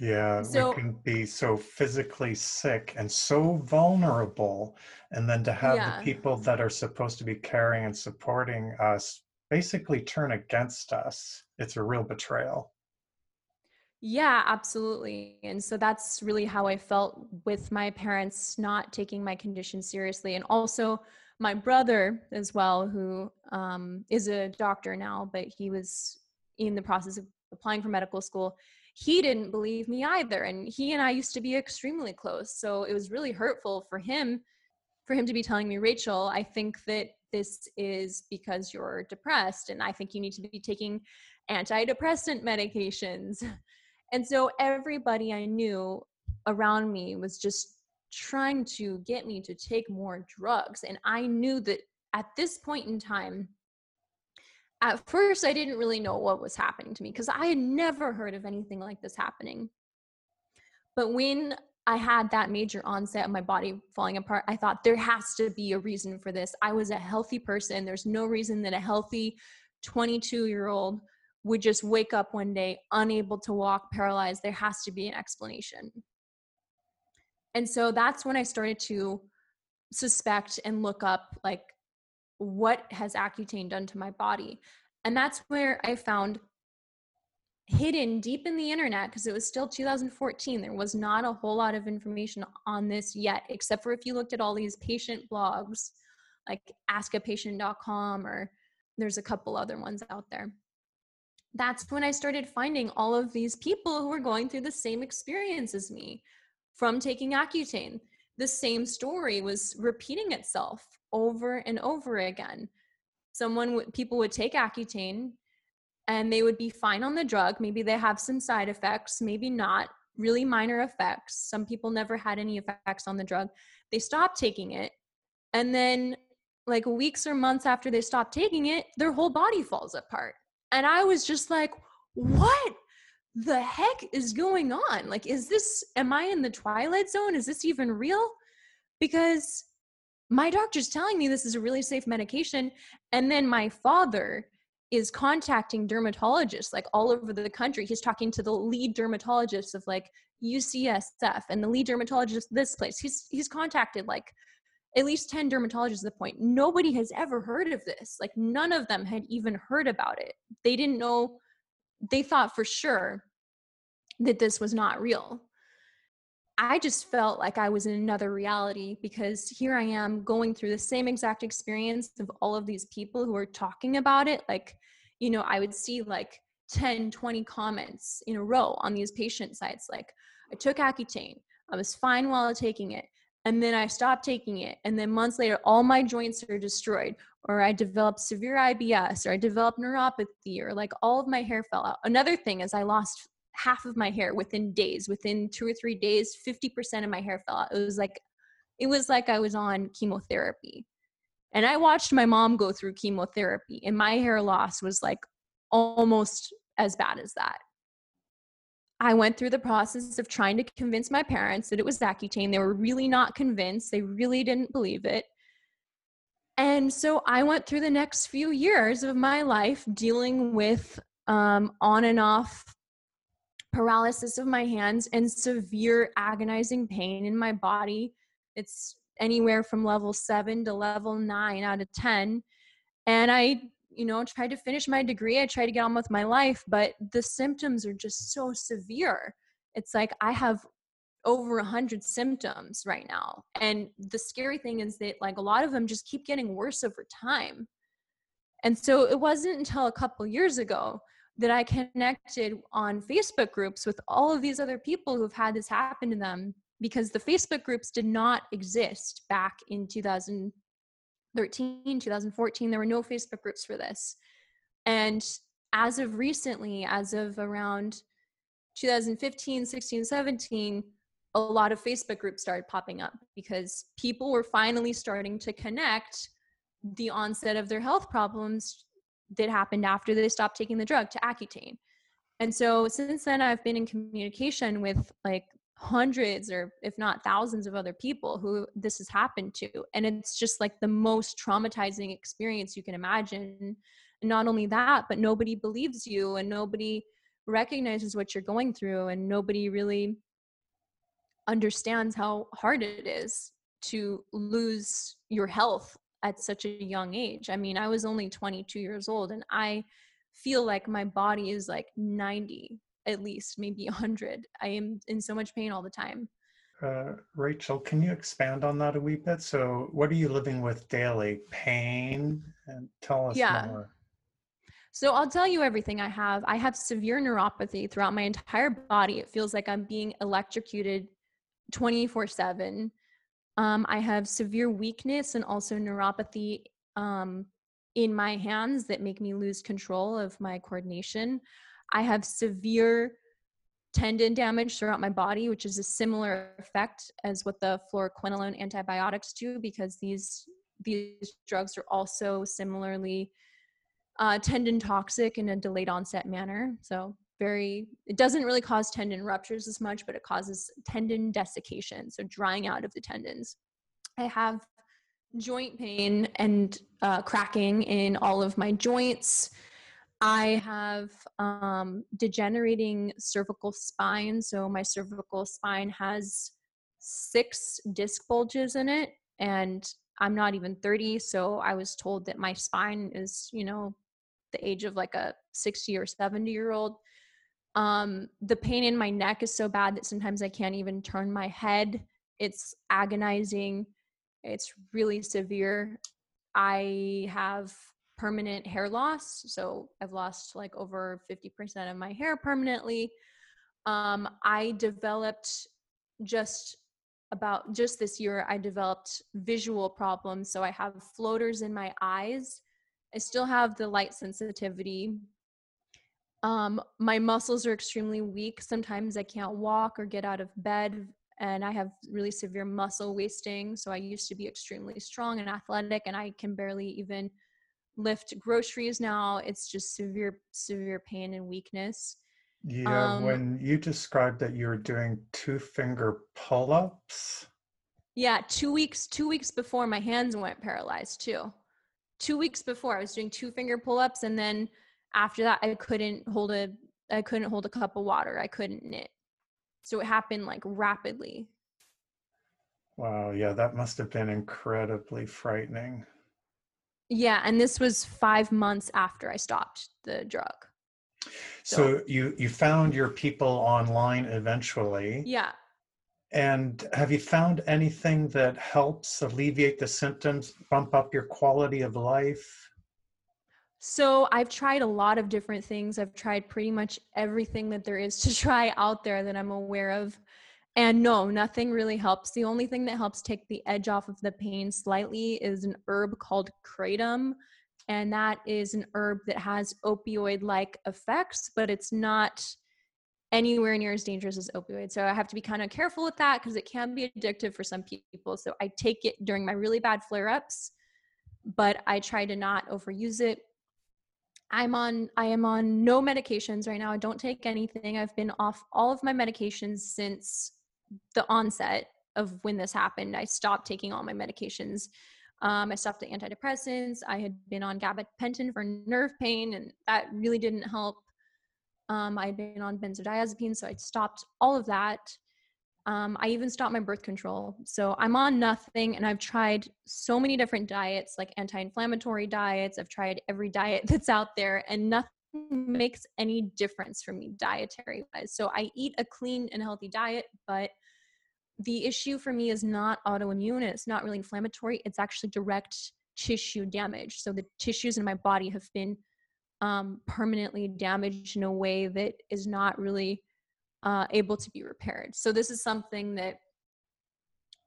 Yeah, so, we can be so physically sick and so vulnerable, and then to have the people that are supposed to be caring and supporting us basically turn against us. It's a real betrayal. Yeah, absolutely. And so that's really how I felt with my parents not taking my condition seriously. And also my brother as well, who is a doctor now, but he was in the process of applying for medical school. He didn't believe me either. And he and I used to be extremely close. So it was really hurtful for him to be telling me, Rachel, I think that this is because you're depressed, and I think you need to be taking antidepressant medications. And so everybody I knew around me was just trying to get me to take more drugs. And I knew that at this point in time, at first, I didn't really know what was happening to me, because I had never heard of anything like this happening. But when I had that major onset of my body falling apart, I thought there has to be a reason for this. I was a healthy person. There's no reason that a healthy 22-year-old would just wake up one day unable to walk, paralyzed. There has to be an explanation. And so that's when I started to suspect and look up, like, what has Accutane done to my body? And that's where I found hidden deep in the internet, because it was still 2014. There was not a whole lot of information on this yet, except for if you looked at all these patient blogs, like askapatient.com, or there's a couple other ones out there. That's when I started finding all of these people who were going through the same experience as me from taking Accutane. The same story was repeating itself over and over again. People would take Accutane and they would be fine on the drug. Maybe they have some side effects, maybe not, really minor effects. Some people never had any effects on the drug. They stopped taking it. And then like weeks or months after they stopped taking it, their whole body falls apart. And I was just like, what the heck is going on? Like, am I in the twilight zone? Is this even real? Because my doctor's telling me this is a really safe medication. And then my father is contacting dermatologists like all over the country. He's talking to the lead dermatologists of like UCSF and the lead dermatologist this place. He's contacted like at least 10 dermatologists at the point. Nobody has ever heard of this. Like none of them had even heard about it. They didn't know. They thought for sure that this was not real. I just felt like I was in another reality, because here I am going through the same exact experience of all of these people who are talking about it. Like, you know, I would see like 10, 20 comments in a row on these patient sites. Like, I took Accutane. I was fine while taking it. And then I stopped taking it. And then months later, all my joints are destroyed, or I developed severe IBS, or I developed neuropathy, or like all of my hair fell out. Another thing is I lost half of my hair within days. Within 2 or 3 days, 50% of my hair fell out. It was like I was on chemotherapy. And I watched my mom go through chemotherapy, and my hair loss was like almost as bad as that. I went through the process of trying to convince my parents that it was Accutane. They were really not convinced. They really didn't believe it. And so I went through the next few years of my life dealing with on and off paralysis of my hands and severe agonizing pain in my body. It's anywhere from level 7 to level 9 out of 10. And I tried to finish my degree. I tried to get on with my life, but the symptoms are just so severe. It's like I have over 100 symptoms right now. And the scary thing is that like a lot of them just keep getting worse over time. And so it wasn't until a couple years ago that I connected on Facebook groups with all of these other people who've had this happen to them, because the Facebook groups did not exist back in 2013, 2014, there were no Facebook groups for this. And as of recently, as of around 2015, 16, 17, a lot of Facebook groups started popping up because people were finally starting to connect the onset of their health problems that happened after they stopped taking the drug to Accutane. And so since then, I've been in communication with like hundreds or if not thousands of other people who this has happened to. And it's just like the most traumatizing experience you can imagine. And not only that, but nobody believes you and nobody recognizes what you're going through, and nobody really understands how hard it is to lose your health at such a young age. I mean, I was only 22 years old, and I feel like my body is like 90. At least maybe 100. I am in so much pain all the time. Rachel, can you expand on that a wee bit? So what are you living with daily? Pain? And tell us more. So I'll tell you everything I have. I have severe neuropathy throughout my entire body. It feels like I'm being electrocuted 24/7. I have severe weakness and also neuropathy in my hands that make me lose control of my coordination. I have severe tendon damage throughout my body, which is a similar effect as what the fluoroquinolone antibiotics do, because these drugs are also similarly tendon toxic in a delayed onset manner. So it doesn't really cause tendon ruptures as much, but it causes tendon desiccation, so drying out of the tendons. I have joint pain and cracking in all of my joints. I have degenerating cervical spine. So my cervical spine has 6 disc bulges in it, and I'm not even 30. So I was told that my spine is, the age of like a 60 or 70-year-old. The pain in my neck is so bad that sometimes I can't even turn my head. It's agonizing. It's really severe. I have permanent hair loss. So I've lost like over 50% of my hair permanently. I developed just this year, I developed visual problems. So I have floaters in my eyes. I still have the light sensitivity. My muscles are extremely weak. Sometimes I can't walk or get out of bed, and I have really severe muscle wasting. So I used to be extremely strong and athletic, and I can barely even lift groceries now. It's just severe, severe pain and weakness. Yeah, when you described that you were doing 2-finger pull-ups. Yeah, 2 weeks before my hands went paralyzed too. 2 weeks before I was doing 2-finger pull-ups, and then after that I couldn't hold a cup of water. I couldn't knit. So it happened like rapidly. Wow, yeah, that must have been incredibly frightening. Yeah, and this was 5 months after I stopped the drug. So you found your people online eventually. Yeah. And have you found anything that helps alleviate the symptoms, bump up your quality of life? So I've tried a lot of different things. I've tried pretty much everything that there is to try out there that I'm aware of. And no, nothing really helps. The only thing that helps take the edge off of the pain slightly is an herb called kratom. And that is an herb that has opioid-like effects, but it's not anywhere near as dangerous as opioids. So I have to be kind of careful with that because it can be addictive for some people. So I take it during my really bad flare-ups, but I try to not overuse it. I am on no medications right now. I don't take anything. I've been off all of my medications since the onset of when this happened. I stopped taking all my medications. I stopped the antidepressants. I had been on gabapentin for nerve pain, and that really didn't help. I had been on benzodiazepines, so I stopped all of that. I even stopped my birth control. So I'm on nothing, and I've tried so many different diets, like anti-inflammatory diets. I've tried every diet that's out there, and nothing makes any difference for me dietary-wise. So I eat a clean and healthy diet, but the issue for me is not autoimmune. It's not really inflammatory. It's actually direct tissue damage. So the tissues in my body have been permanently damaged in a way that is not really able to be repaired. So this is something that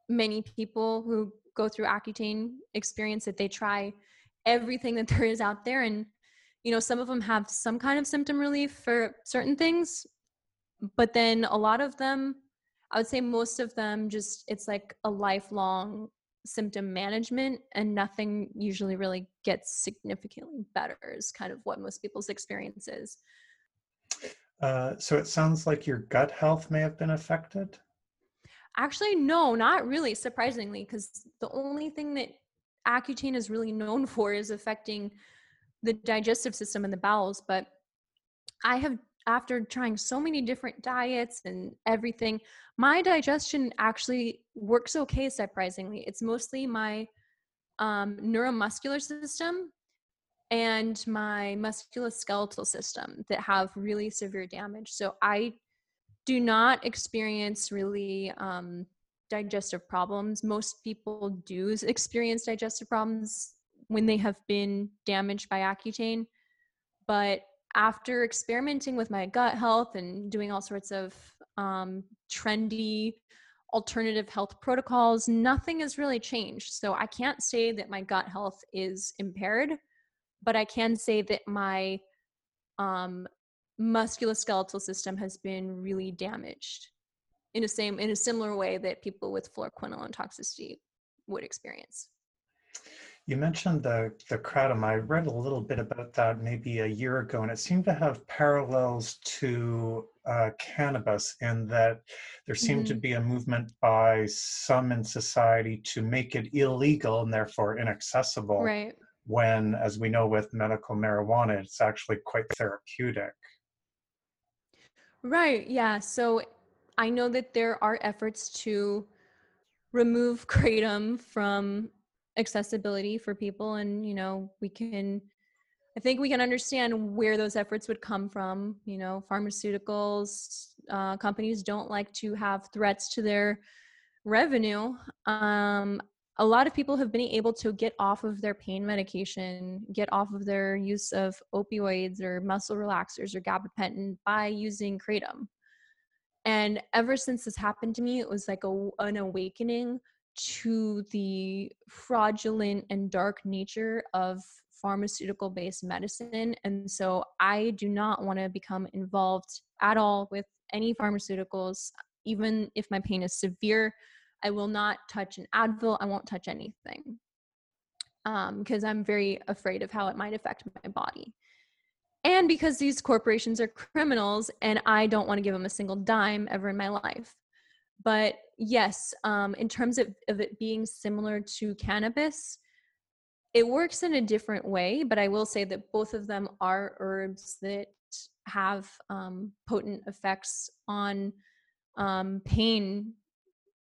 many people who go through Accutane experience, that they try everything that there is out there. And, you know, some of them have some kind of symptom relief for certain things, but then a lot of them, I would say most of them, just it's like a lifelong symptom management, and nothing usually really gets significantly better is kind of what most people's experience is. So it sounds like your gut health may have been affected? Actually, no, not really, surprisingly, because the only thing that Accutane is really known for is affecting the digestive system and the bowels. But I have, after trying so many different diets and everything, my digestion actually works okay, surprisingly. It's mostly my neuromuscular system and my musculoskeletal system that have really severe damage. So I do not experience really digestive problems. Most people do experience digestive problems when they have been damaged by Accutane, but after experimenting with my gut health and doing all sorts of trendy alternative health protocols, nothing has really changed. So I can't say that my gut health is impaired, but I can say that my musculoskeletal system has been really damaged in a similar way that people with fluoroquinolone toxicity would experience. You mentioned the kratom. I read a little bit about that maybe a year ago, and it seemed to have parallels to cannabis, in that there seemed to be a movement by some in society to make it illegal and therefore inaccessible, right, when, as we know with medical marijuana, it's actually quite therapeutic. Right, yeah. So I know that there are efforts to remove kratom from accessibility for people, and you know, we can I think we can understand where those efforts would come from. You know, pharmaceuticals companies don't like to have threats to their revenue. A lot of people have been able to get off of their pain medication, get off of their use of opioids or muscle relaxers or gabapentin by using kratom. And ever since this happened to me, it was like an awakening to the fraudulent and dark nature of pharmaceutical-based medicine. And so I do not want to become involved at all with any pharmaceuticals. Even if my pain is severe, I will not touch an Advil. I won't touch anything because I'm very afraid of how it might affect my body. And because these corporations are criminals and I don't want to give them a single dime ever in my life. But yes, in terms of it being similar to cannabis, it works in a different way, but I will say that both of them are herbs that have potent effects on pain,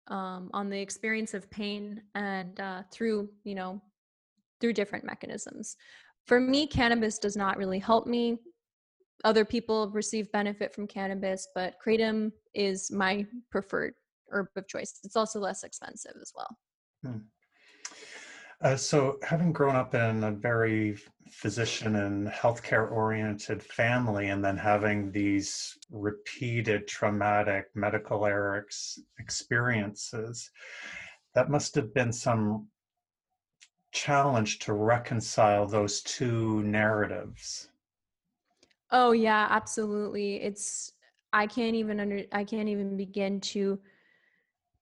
on the experience of pain, and through different mechanisms. For me, cannabis does not really help me. Other people receive benefit from cannabis, but kratom is my preferred herb of choice. It's also less expensive as well. Hmm. So having grown up in a very physician and healthcare oriented family, and then having these repeated traumatic medical error experiences, that must have been some challenge to reconcile those two narratives. Oh yeah, absolutely. I can't even begin to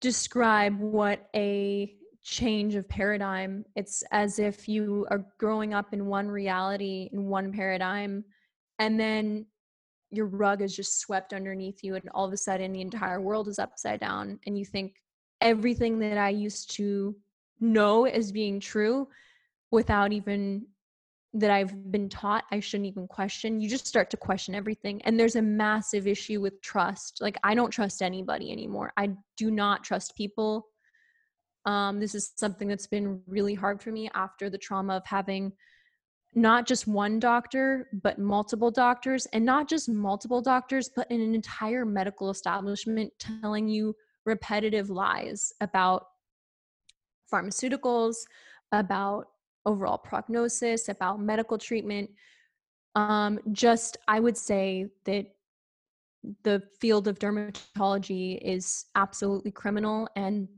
describe what a change of paradigm. It's as if you are growing up in one reality, in one paradigm, and then your rug is just swept underneath you, and all of a sudden the entire world is upside down, and you think everything that I used to know as being true, without even that I've been taught, I shouldn't even question. You just start to question everything. And there's a massive issue with trust. Like, I don't trust anybody anymore. I do not trust people. This is something that's been really hard for me after the trauma of having not just one doctor, but multiple doctors, and not just multiple doctors, but an entire medical establishment telling you repetitive lies about pharmaceuticals, about overall prognosis, about medical treatment. I would say that the field of dermatology is absolutely criminal, and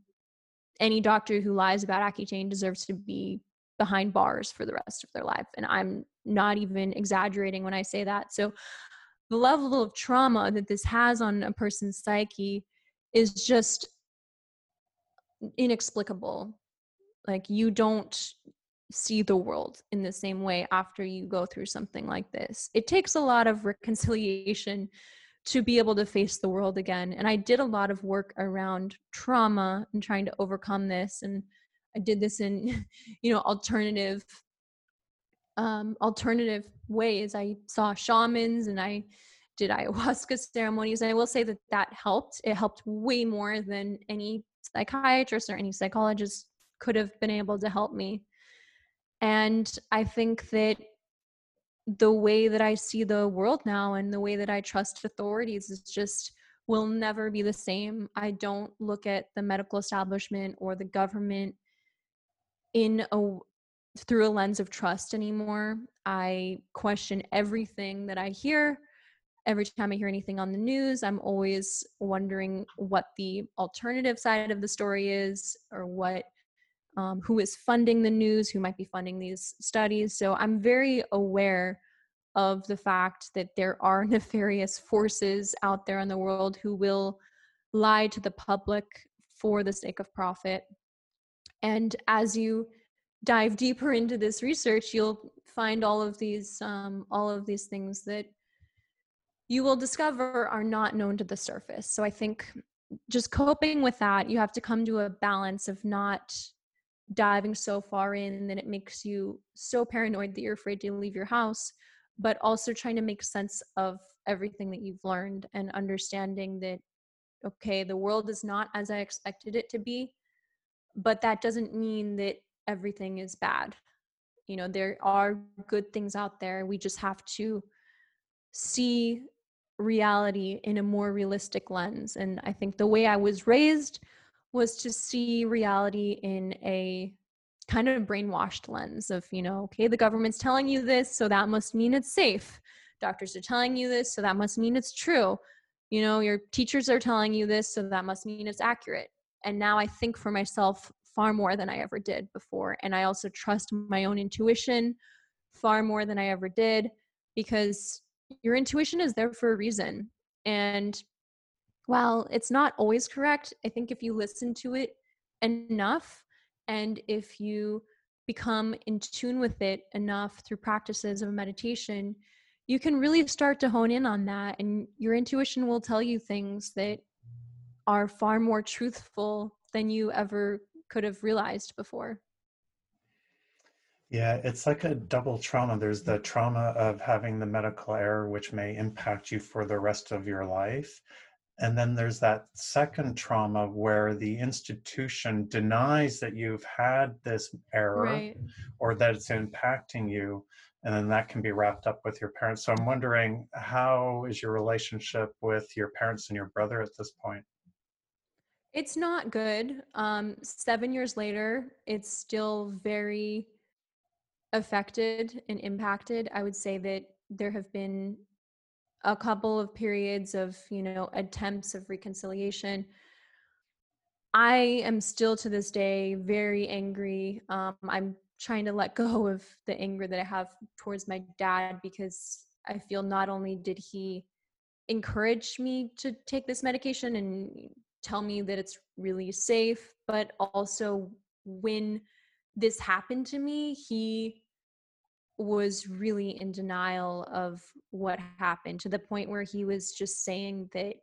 any doctor who lies about Accutane deserves to be behind bars for the rest of their life. And I'm not even exaggerating when I say that. So the level of trauma that this has on a person's psyche is just inexplicable. Like, you don't see the world in the same way after you go through something like this. It takes a lot of reconciliation to be able to face the world again. And I did a lot of work around trauma and trying to overcome this. And I did this in, alternative ways. I saw shamans and I did ayahuasca ceremonies. And I will say that that helped. It helped way more than any psychiatrist or any psychologist could have been able to help me. And I think that the way that I see the world now and the way that I trust authorities is just will never be the same. I don't look at the medical establishment or the government through a lens of trust anymore. I question everything that I hear. Every time I hear anything on the news, I'm always wondering what the alternative side of the story is, or what who is funding the news, who might be funding these studies. So I'm very aware of the fact that there are nefarious forces out there in the world who will lie to the public for the sake of profit. And as you dive deeper into this research, you'll find all of these things that you will discover are not known to the surface. So I think just coping with that, you have to come to a balance of not diving so far in that it makes you so paranoid that you're afraid to leave your house, but also trying to make sense of everything that you've learned and understanding that, okay, the world is not as I expected it to be, but that doesn't mean that everything is bad. you know, there are good things out there. We just have to see reality in a more realistic lens. And I think the way I was raised was to see reality in a kind of brainwashed lens of, you know, okay, the government's telling you this, so that must mean it's safe. Doctors are telling you this, so that must mean it's true. You know, your teachers are telling you this, so that must mean it's accurate. And now I think for myself far more than I ever did before. And I also trust my own intuition far more than I ever did, because your intuition is there for a reason. And while it's not always correct, I think if you listen to it enough, and if you become in tune with it enough through practices of meditation, you can really start to hone in on that. And your intuition will tell you things that are far more truthful than you ever could have realized before. Yeah, it's like a double trauma. There's the trauma of having the medical error, which may impact you for the rest of your life. And then there's that second trauma where the institution denies that you've had this error, right, or that it's impacting you. And then that can be wrapped up with your parents. So I'm wondering, how is your relationship with your parents and your brother at this point? It's not good. 7 years later, it's still very affected and impacted. I would say that there have been a couple of periods of, you know, attempts of reconciliation. I am still to this day very angry. I'm trying to let go of the anger that I have towards my dad, because I feel not only did he encourage me to take this medication and tell me that it's really safe, but also when this happened to me, he was really in denial of what happened, to the point where he was just saying that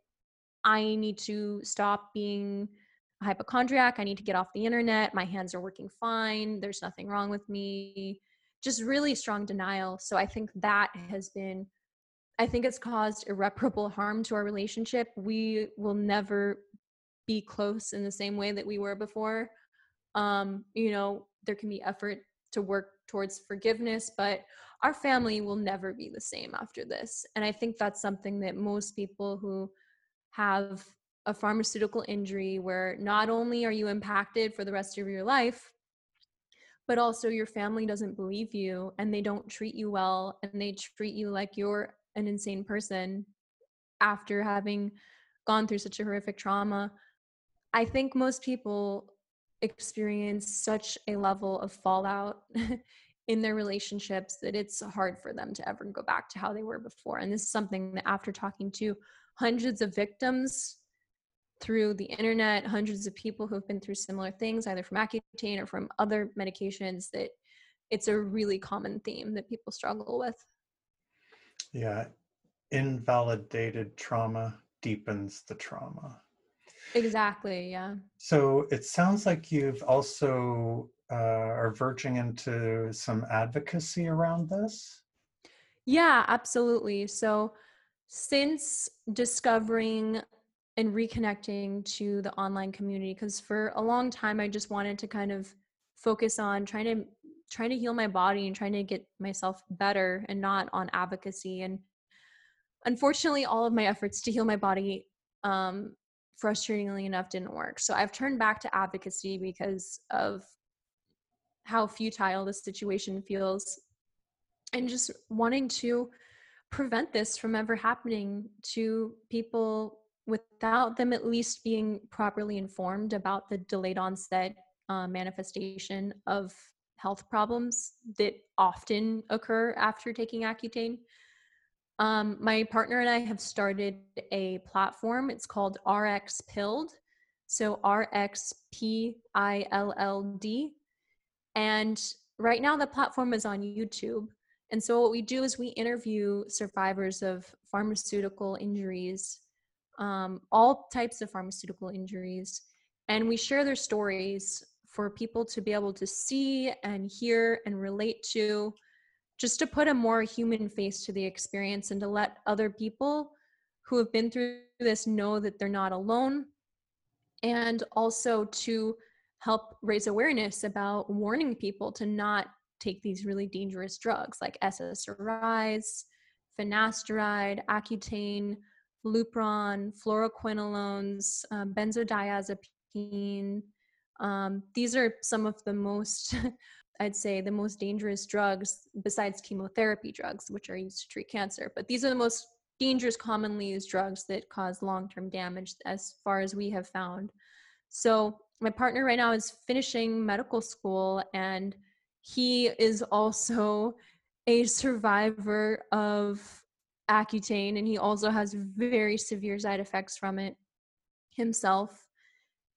I need to stop being a hypochondriac. I need to get off the internet. My hands are working fine. There's nothing wrong with me. Just really strong denial. So I think that has been, I think it's caused irreparable harm to our relationship. We will never be close in the same way that we were before. You know, there can be effort to work towards forgiveness, but our family will never be the same after this. And I think that's something that most people who have a pharmaceutical injury, where not only are you impacted for the rest of your life, but also your family doesn't believe you and they don't treat you well and they treat you like you're an insane person after having gone through such a horrific trauma. I think most people experience such a level of fallout in their relationships that it's hard for them to ever go back to how they were before. And this is something that, after talking to hundreds of victims through the internet, hundreds of people who've been through similar things, either from Accutane or from other medications, that it's a really common theme that people struggle with. Yeah. Invalidated trauma deepens the trauma. Exactly. Yeah. So it sounds like you've also are verging into some advocacy around this. Yeah, absolutely. So since discovering and reconnecting to the online community, because for a long time I just wanted to kind of focus on trying to heal my body and trying to get myself better, and not on advocacy. And unfortunately, all of my efforts to heal my body, frustratingly enough, didn't work. So I've turned back to advocacy because of how futile this situation feels, and just wanting to prevent this from ever happening to people without them at least being properly informed about the delayed onset manifestation of health problems that often occur after taking Accutane. My partner and I have started a platform. It's called Rx Pilled. So RxPILLD. And right now the platform is on YouTube. And so what we do is we interview survivors of pharmaceutical injuries, all types of pharmaceutical injuries, and we share their stories for people to be able to see and hear and relate to, just to put a more human face to the experience and to let other people who have been through this know that they're not alone, and also to help raise awareness about warning people to not take these really dangerous drugs like SSRIs, finasteride, Accutane, Lupron, fluoroquinolones, benzodiazepine. These are some of the most, I'd say, the most dangerous drugs besides chemotherapy drugs, which are used to treat cancer. But these are the most dangerous commonly used drugs that cause long-term damage as far as we have found. So my partner right now is finishing medical school, and he is also a survivor of Accutane, and he also has very severe side effects from it himself.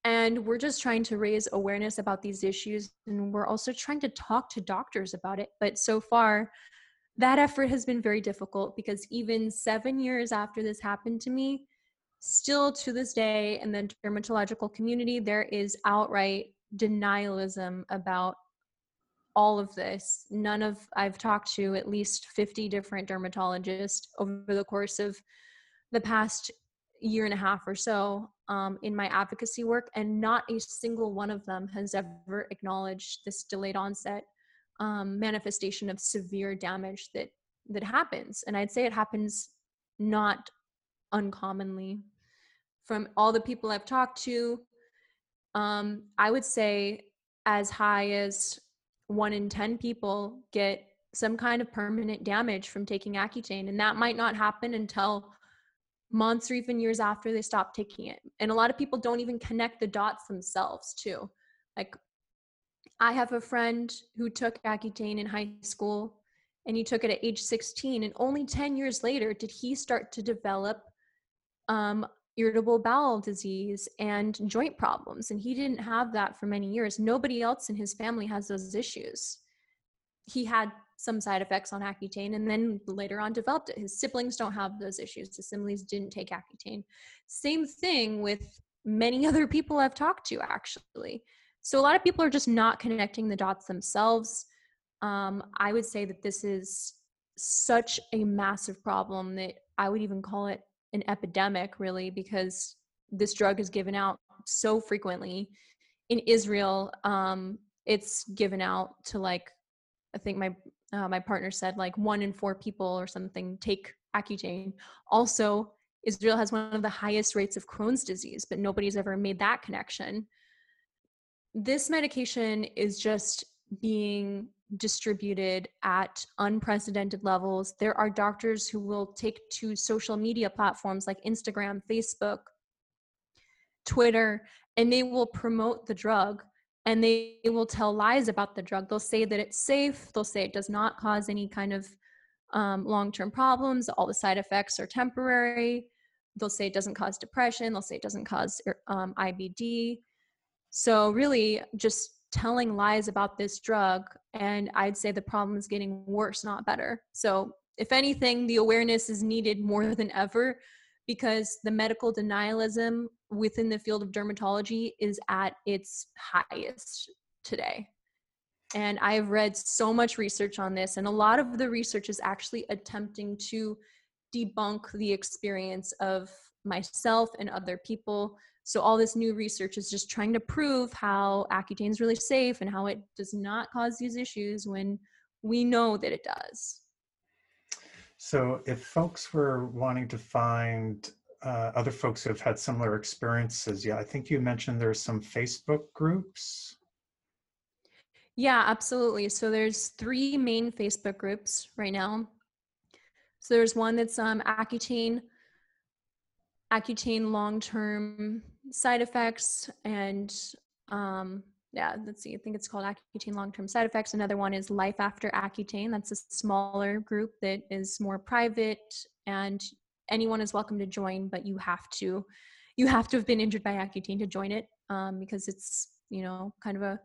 And we're just trying to raise awareness about these issues, and we're also trying to talk to doctors about it. But so far, that effort has been very difficult, because even 7 years after this happened to me, still to this day in the dermatological community, there is outright denialism about all of this. I've talked to at least 50 different dermatologists over the course of the past year and a half or so in my advocacy work, and not a single one of them has ever acknowledged this delayed onset manifestation of severe damage that happens. And I'd say it happens not uncommonly. From all the people I've talked to, I would say as high as 1 in 10 people get some kind of permanent damage from taking Accutane, and that might not happen until months or even years after they stop taking it. And a lot of people don't even connect the dots themselves too. Like, I have a friend who took Accutane in high school, and he took it at age 16, and only 10 years later did he start to develop irritable bowel disease and joint problems. And he didn't have that for many years. Nobody else in his family has those issues. He had some side effects on Accutane and then later on developed it. His siblings don't have those issues. His siblings didn't take Accutane. Same thing with many other people I've talked to, actually. So a lot of people are just not connecting the dots themselves. I would say that this is such a massive problem that I would even call it an epidemic, really, because this drug is given out so frequently. In Israel, it's given out to, like, I think my partner said, like, 1 in 4 people or something take Accutane. Also, Israel has one of the highest rates of Crohn's disease, but nobody's ever made that connection. This medication is just being distributed at unprecedented levels. There are doctors who will take to social media platforms like Instagram, Facebook, Twitter, and they will promote the drug, and they will tell lies about the drug. They'll say that it's safe. They'll say it does not cause any kind of long-term problems. All the side effects are temporary. They'll say it doesn't cause depression. They'll say it doesn't cause IBD. So really just telling lies about this drug, and I'd say the problem is getting worse, not better. So if anything, the awareness is needed more than ever, because the medical denialism within the field of dermatology is at its highest today. And I've read so much research on this, and a lot of the research is actually attempting to debunk the experience of myself and other people. So all this new research is just trying to prove how Accutane is really safe and how it does not cause these issues when we know that it does. So if folks were wanting to find other folks who have had similar experiences, I think you mentioned there's some Facebook groups. Yeah, absolutely. So there's 3 main Facebook groups right now. So there's one that's Accutane long-term side effects, and I think it's called Accutane long-term side effects. Another one is Life After Accutane. That's a smaller group that is more private, and anyone is welcome to join, but you have to have been injured by Accutane to join it, because it's, kind of a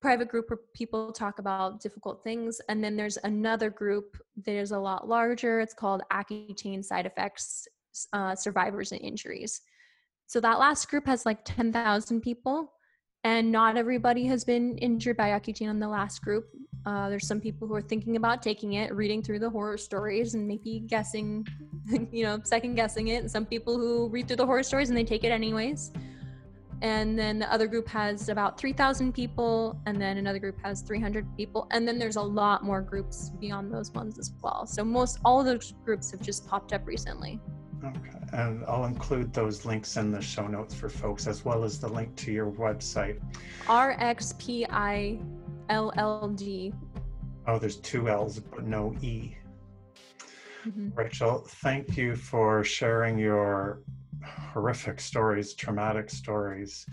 private group where people talk about difficult things. And then there's another group that is a lot larger. It's called Accutane Side Effects Survivors and Injuries. So that last group has like 10,000 people, and not everybody has been injured by Accutane on the last group. There's some people who are thinking about taking it, reading through the horror stories and maybe guessing, second guessing it. And some people who read through the horror stories and they take it anyways. And then the other group has about 3,000 people, and then another group has 300 people, and then there's a lot more groups beyond those ones as well. So all of those groups have just popped up recently. Okay, and I'll include those links in the show notes for folks, as well as the link to your website. RxPilled. Oh, there's two L's, but no E. Mm-hmm. Rachel, thank you for sharing your horrific stories, traumatic stories,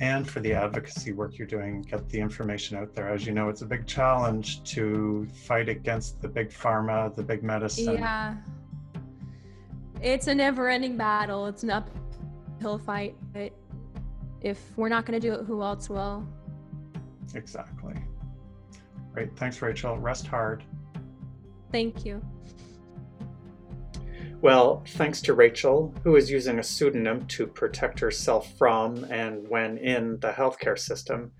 and for the advocacy work you're doing. Get the information out there. As you know, it's a big challenge to fight against the big pharma, the big medicine. Yeah, it's a never-ending battle. It's an uphill fight, but if we're not going to do it, who else will? Exactly. Great. Thanks, Rachel. Rest hard. Thank you. Well, thanks to Rachel, who is using a pseudonym to protect herself from, and when in, the healthcare system,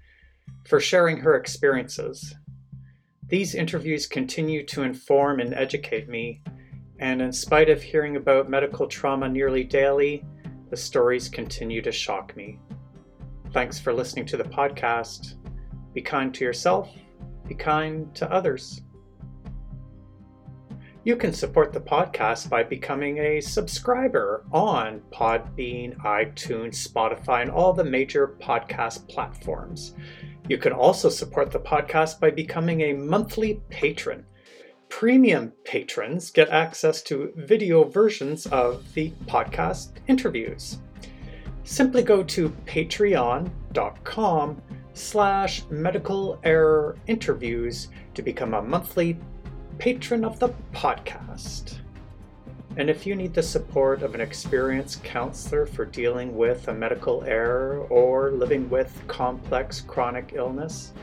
for sharing her experiences. These interviews continue to inform and educate me, and in spite of hearing about medical trauma nearly daily, the stories continue to shock me. Thanks for listening to the podcast. Be kind to yourself, be kind to others. You can support the podcast by becoming a subscriber on Podbean, iTunes, Spotify, and all the major podcast platforms. You can also support the podcast by becoming a monthly patron. Premium patrons get access to video versions of the podcast interviews. Simply go to patreon.com/medical error interviews to become a monthly patron of the podcast. And if you need the support of an experienced counselor for dealing with a medical error or living with complex chronic illness,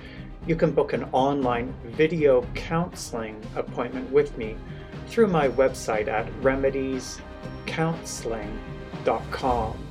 you can book an online video counseling appointment with me through my website at remediescounseling.com.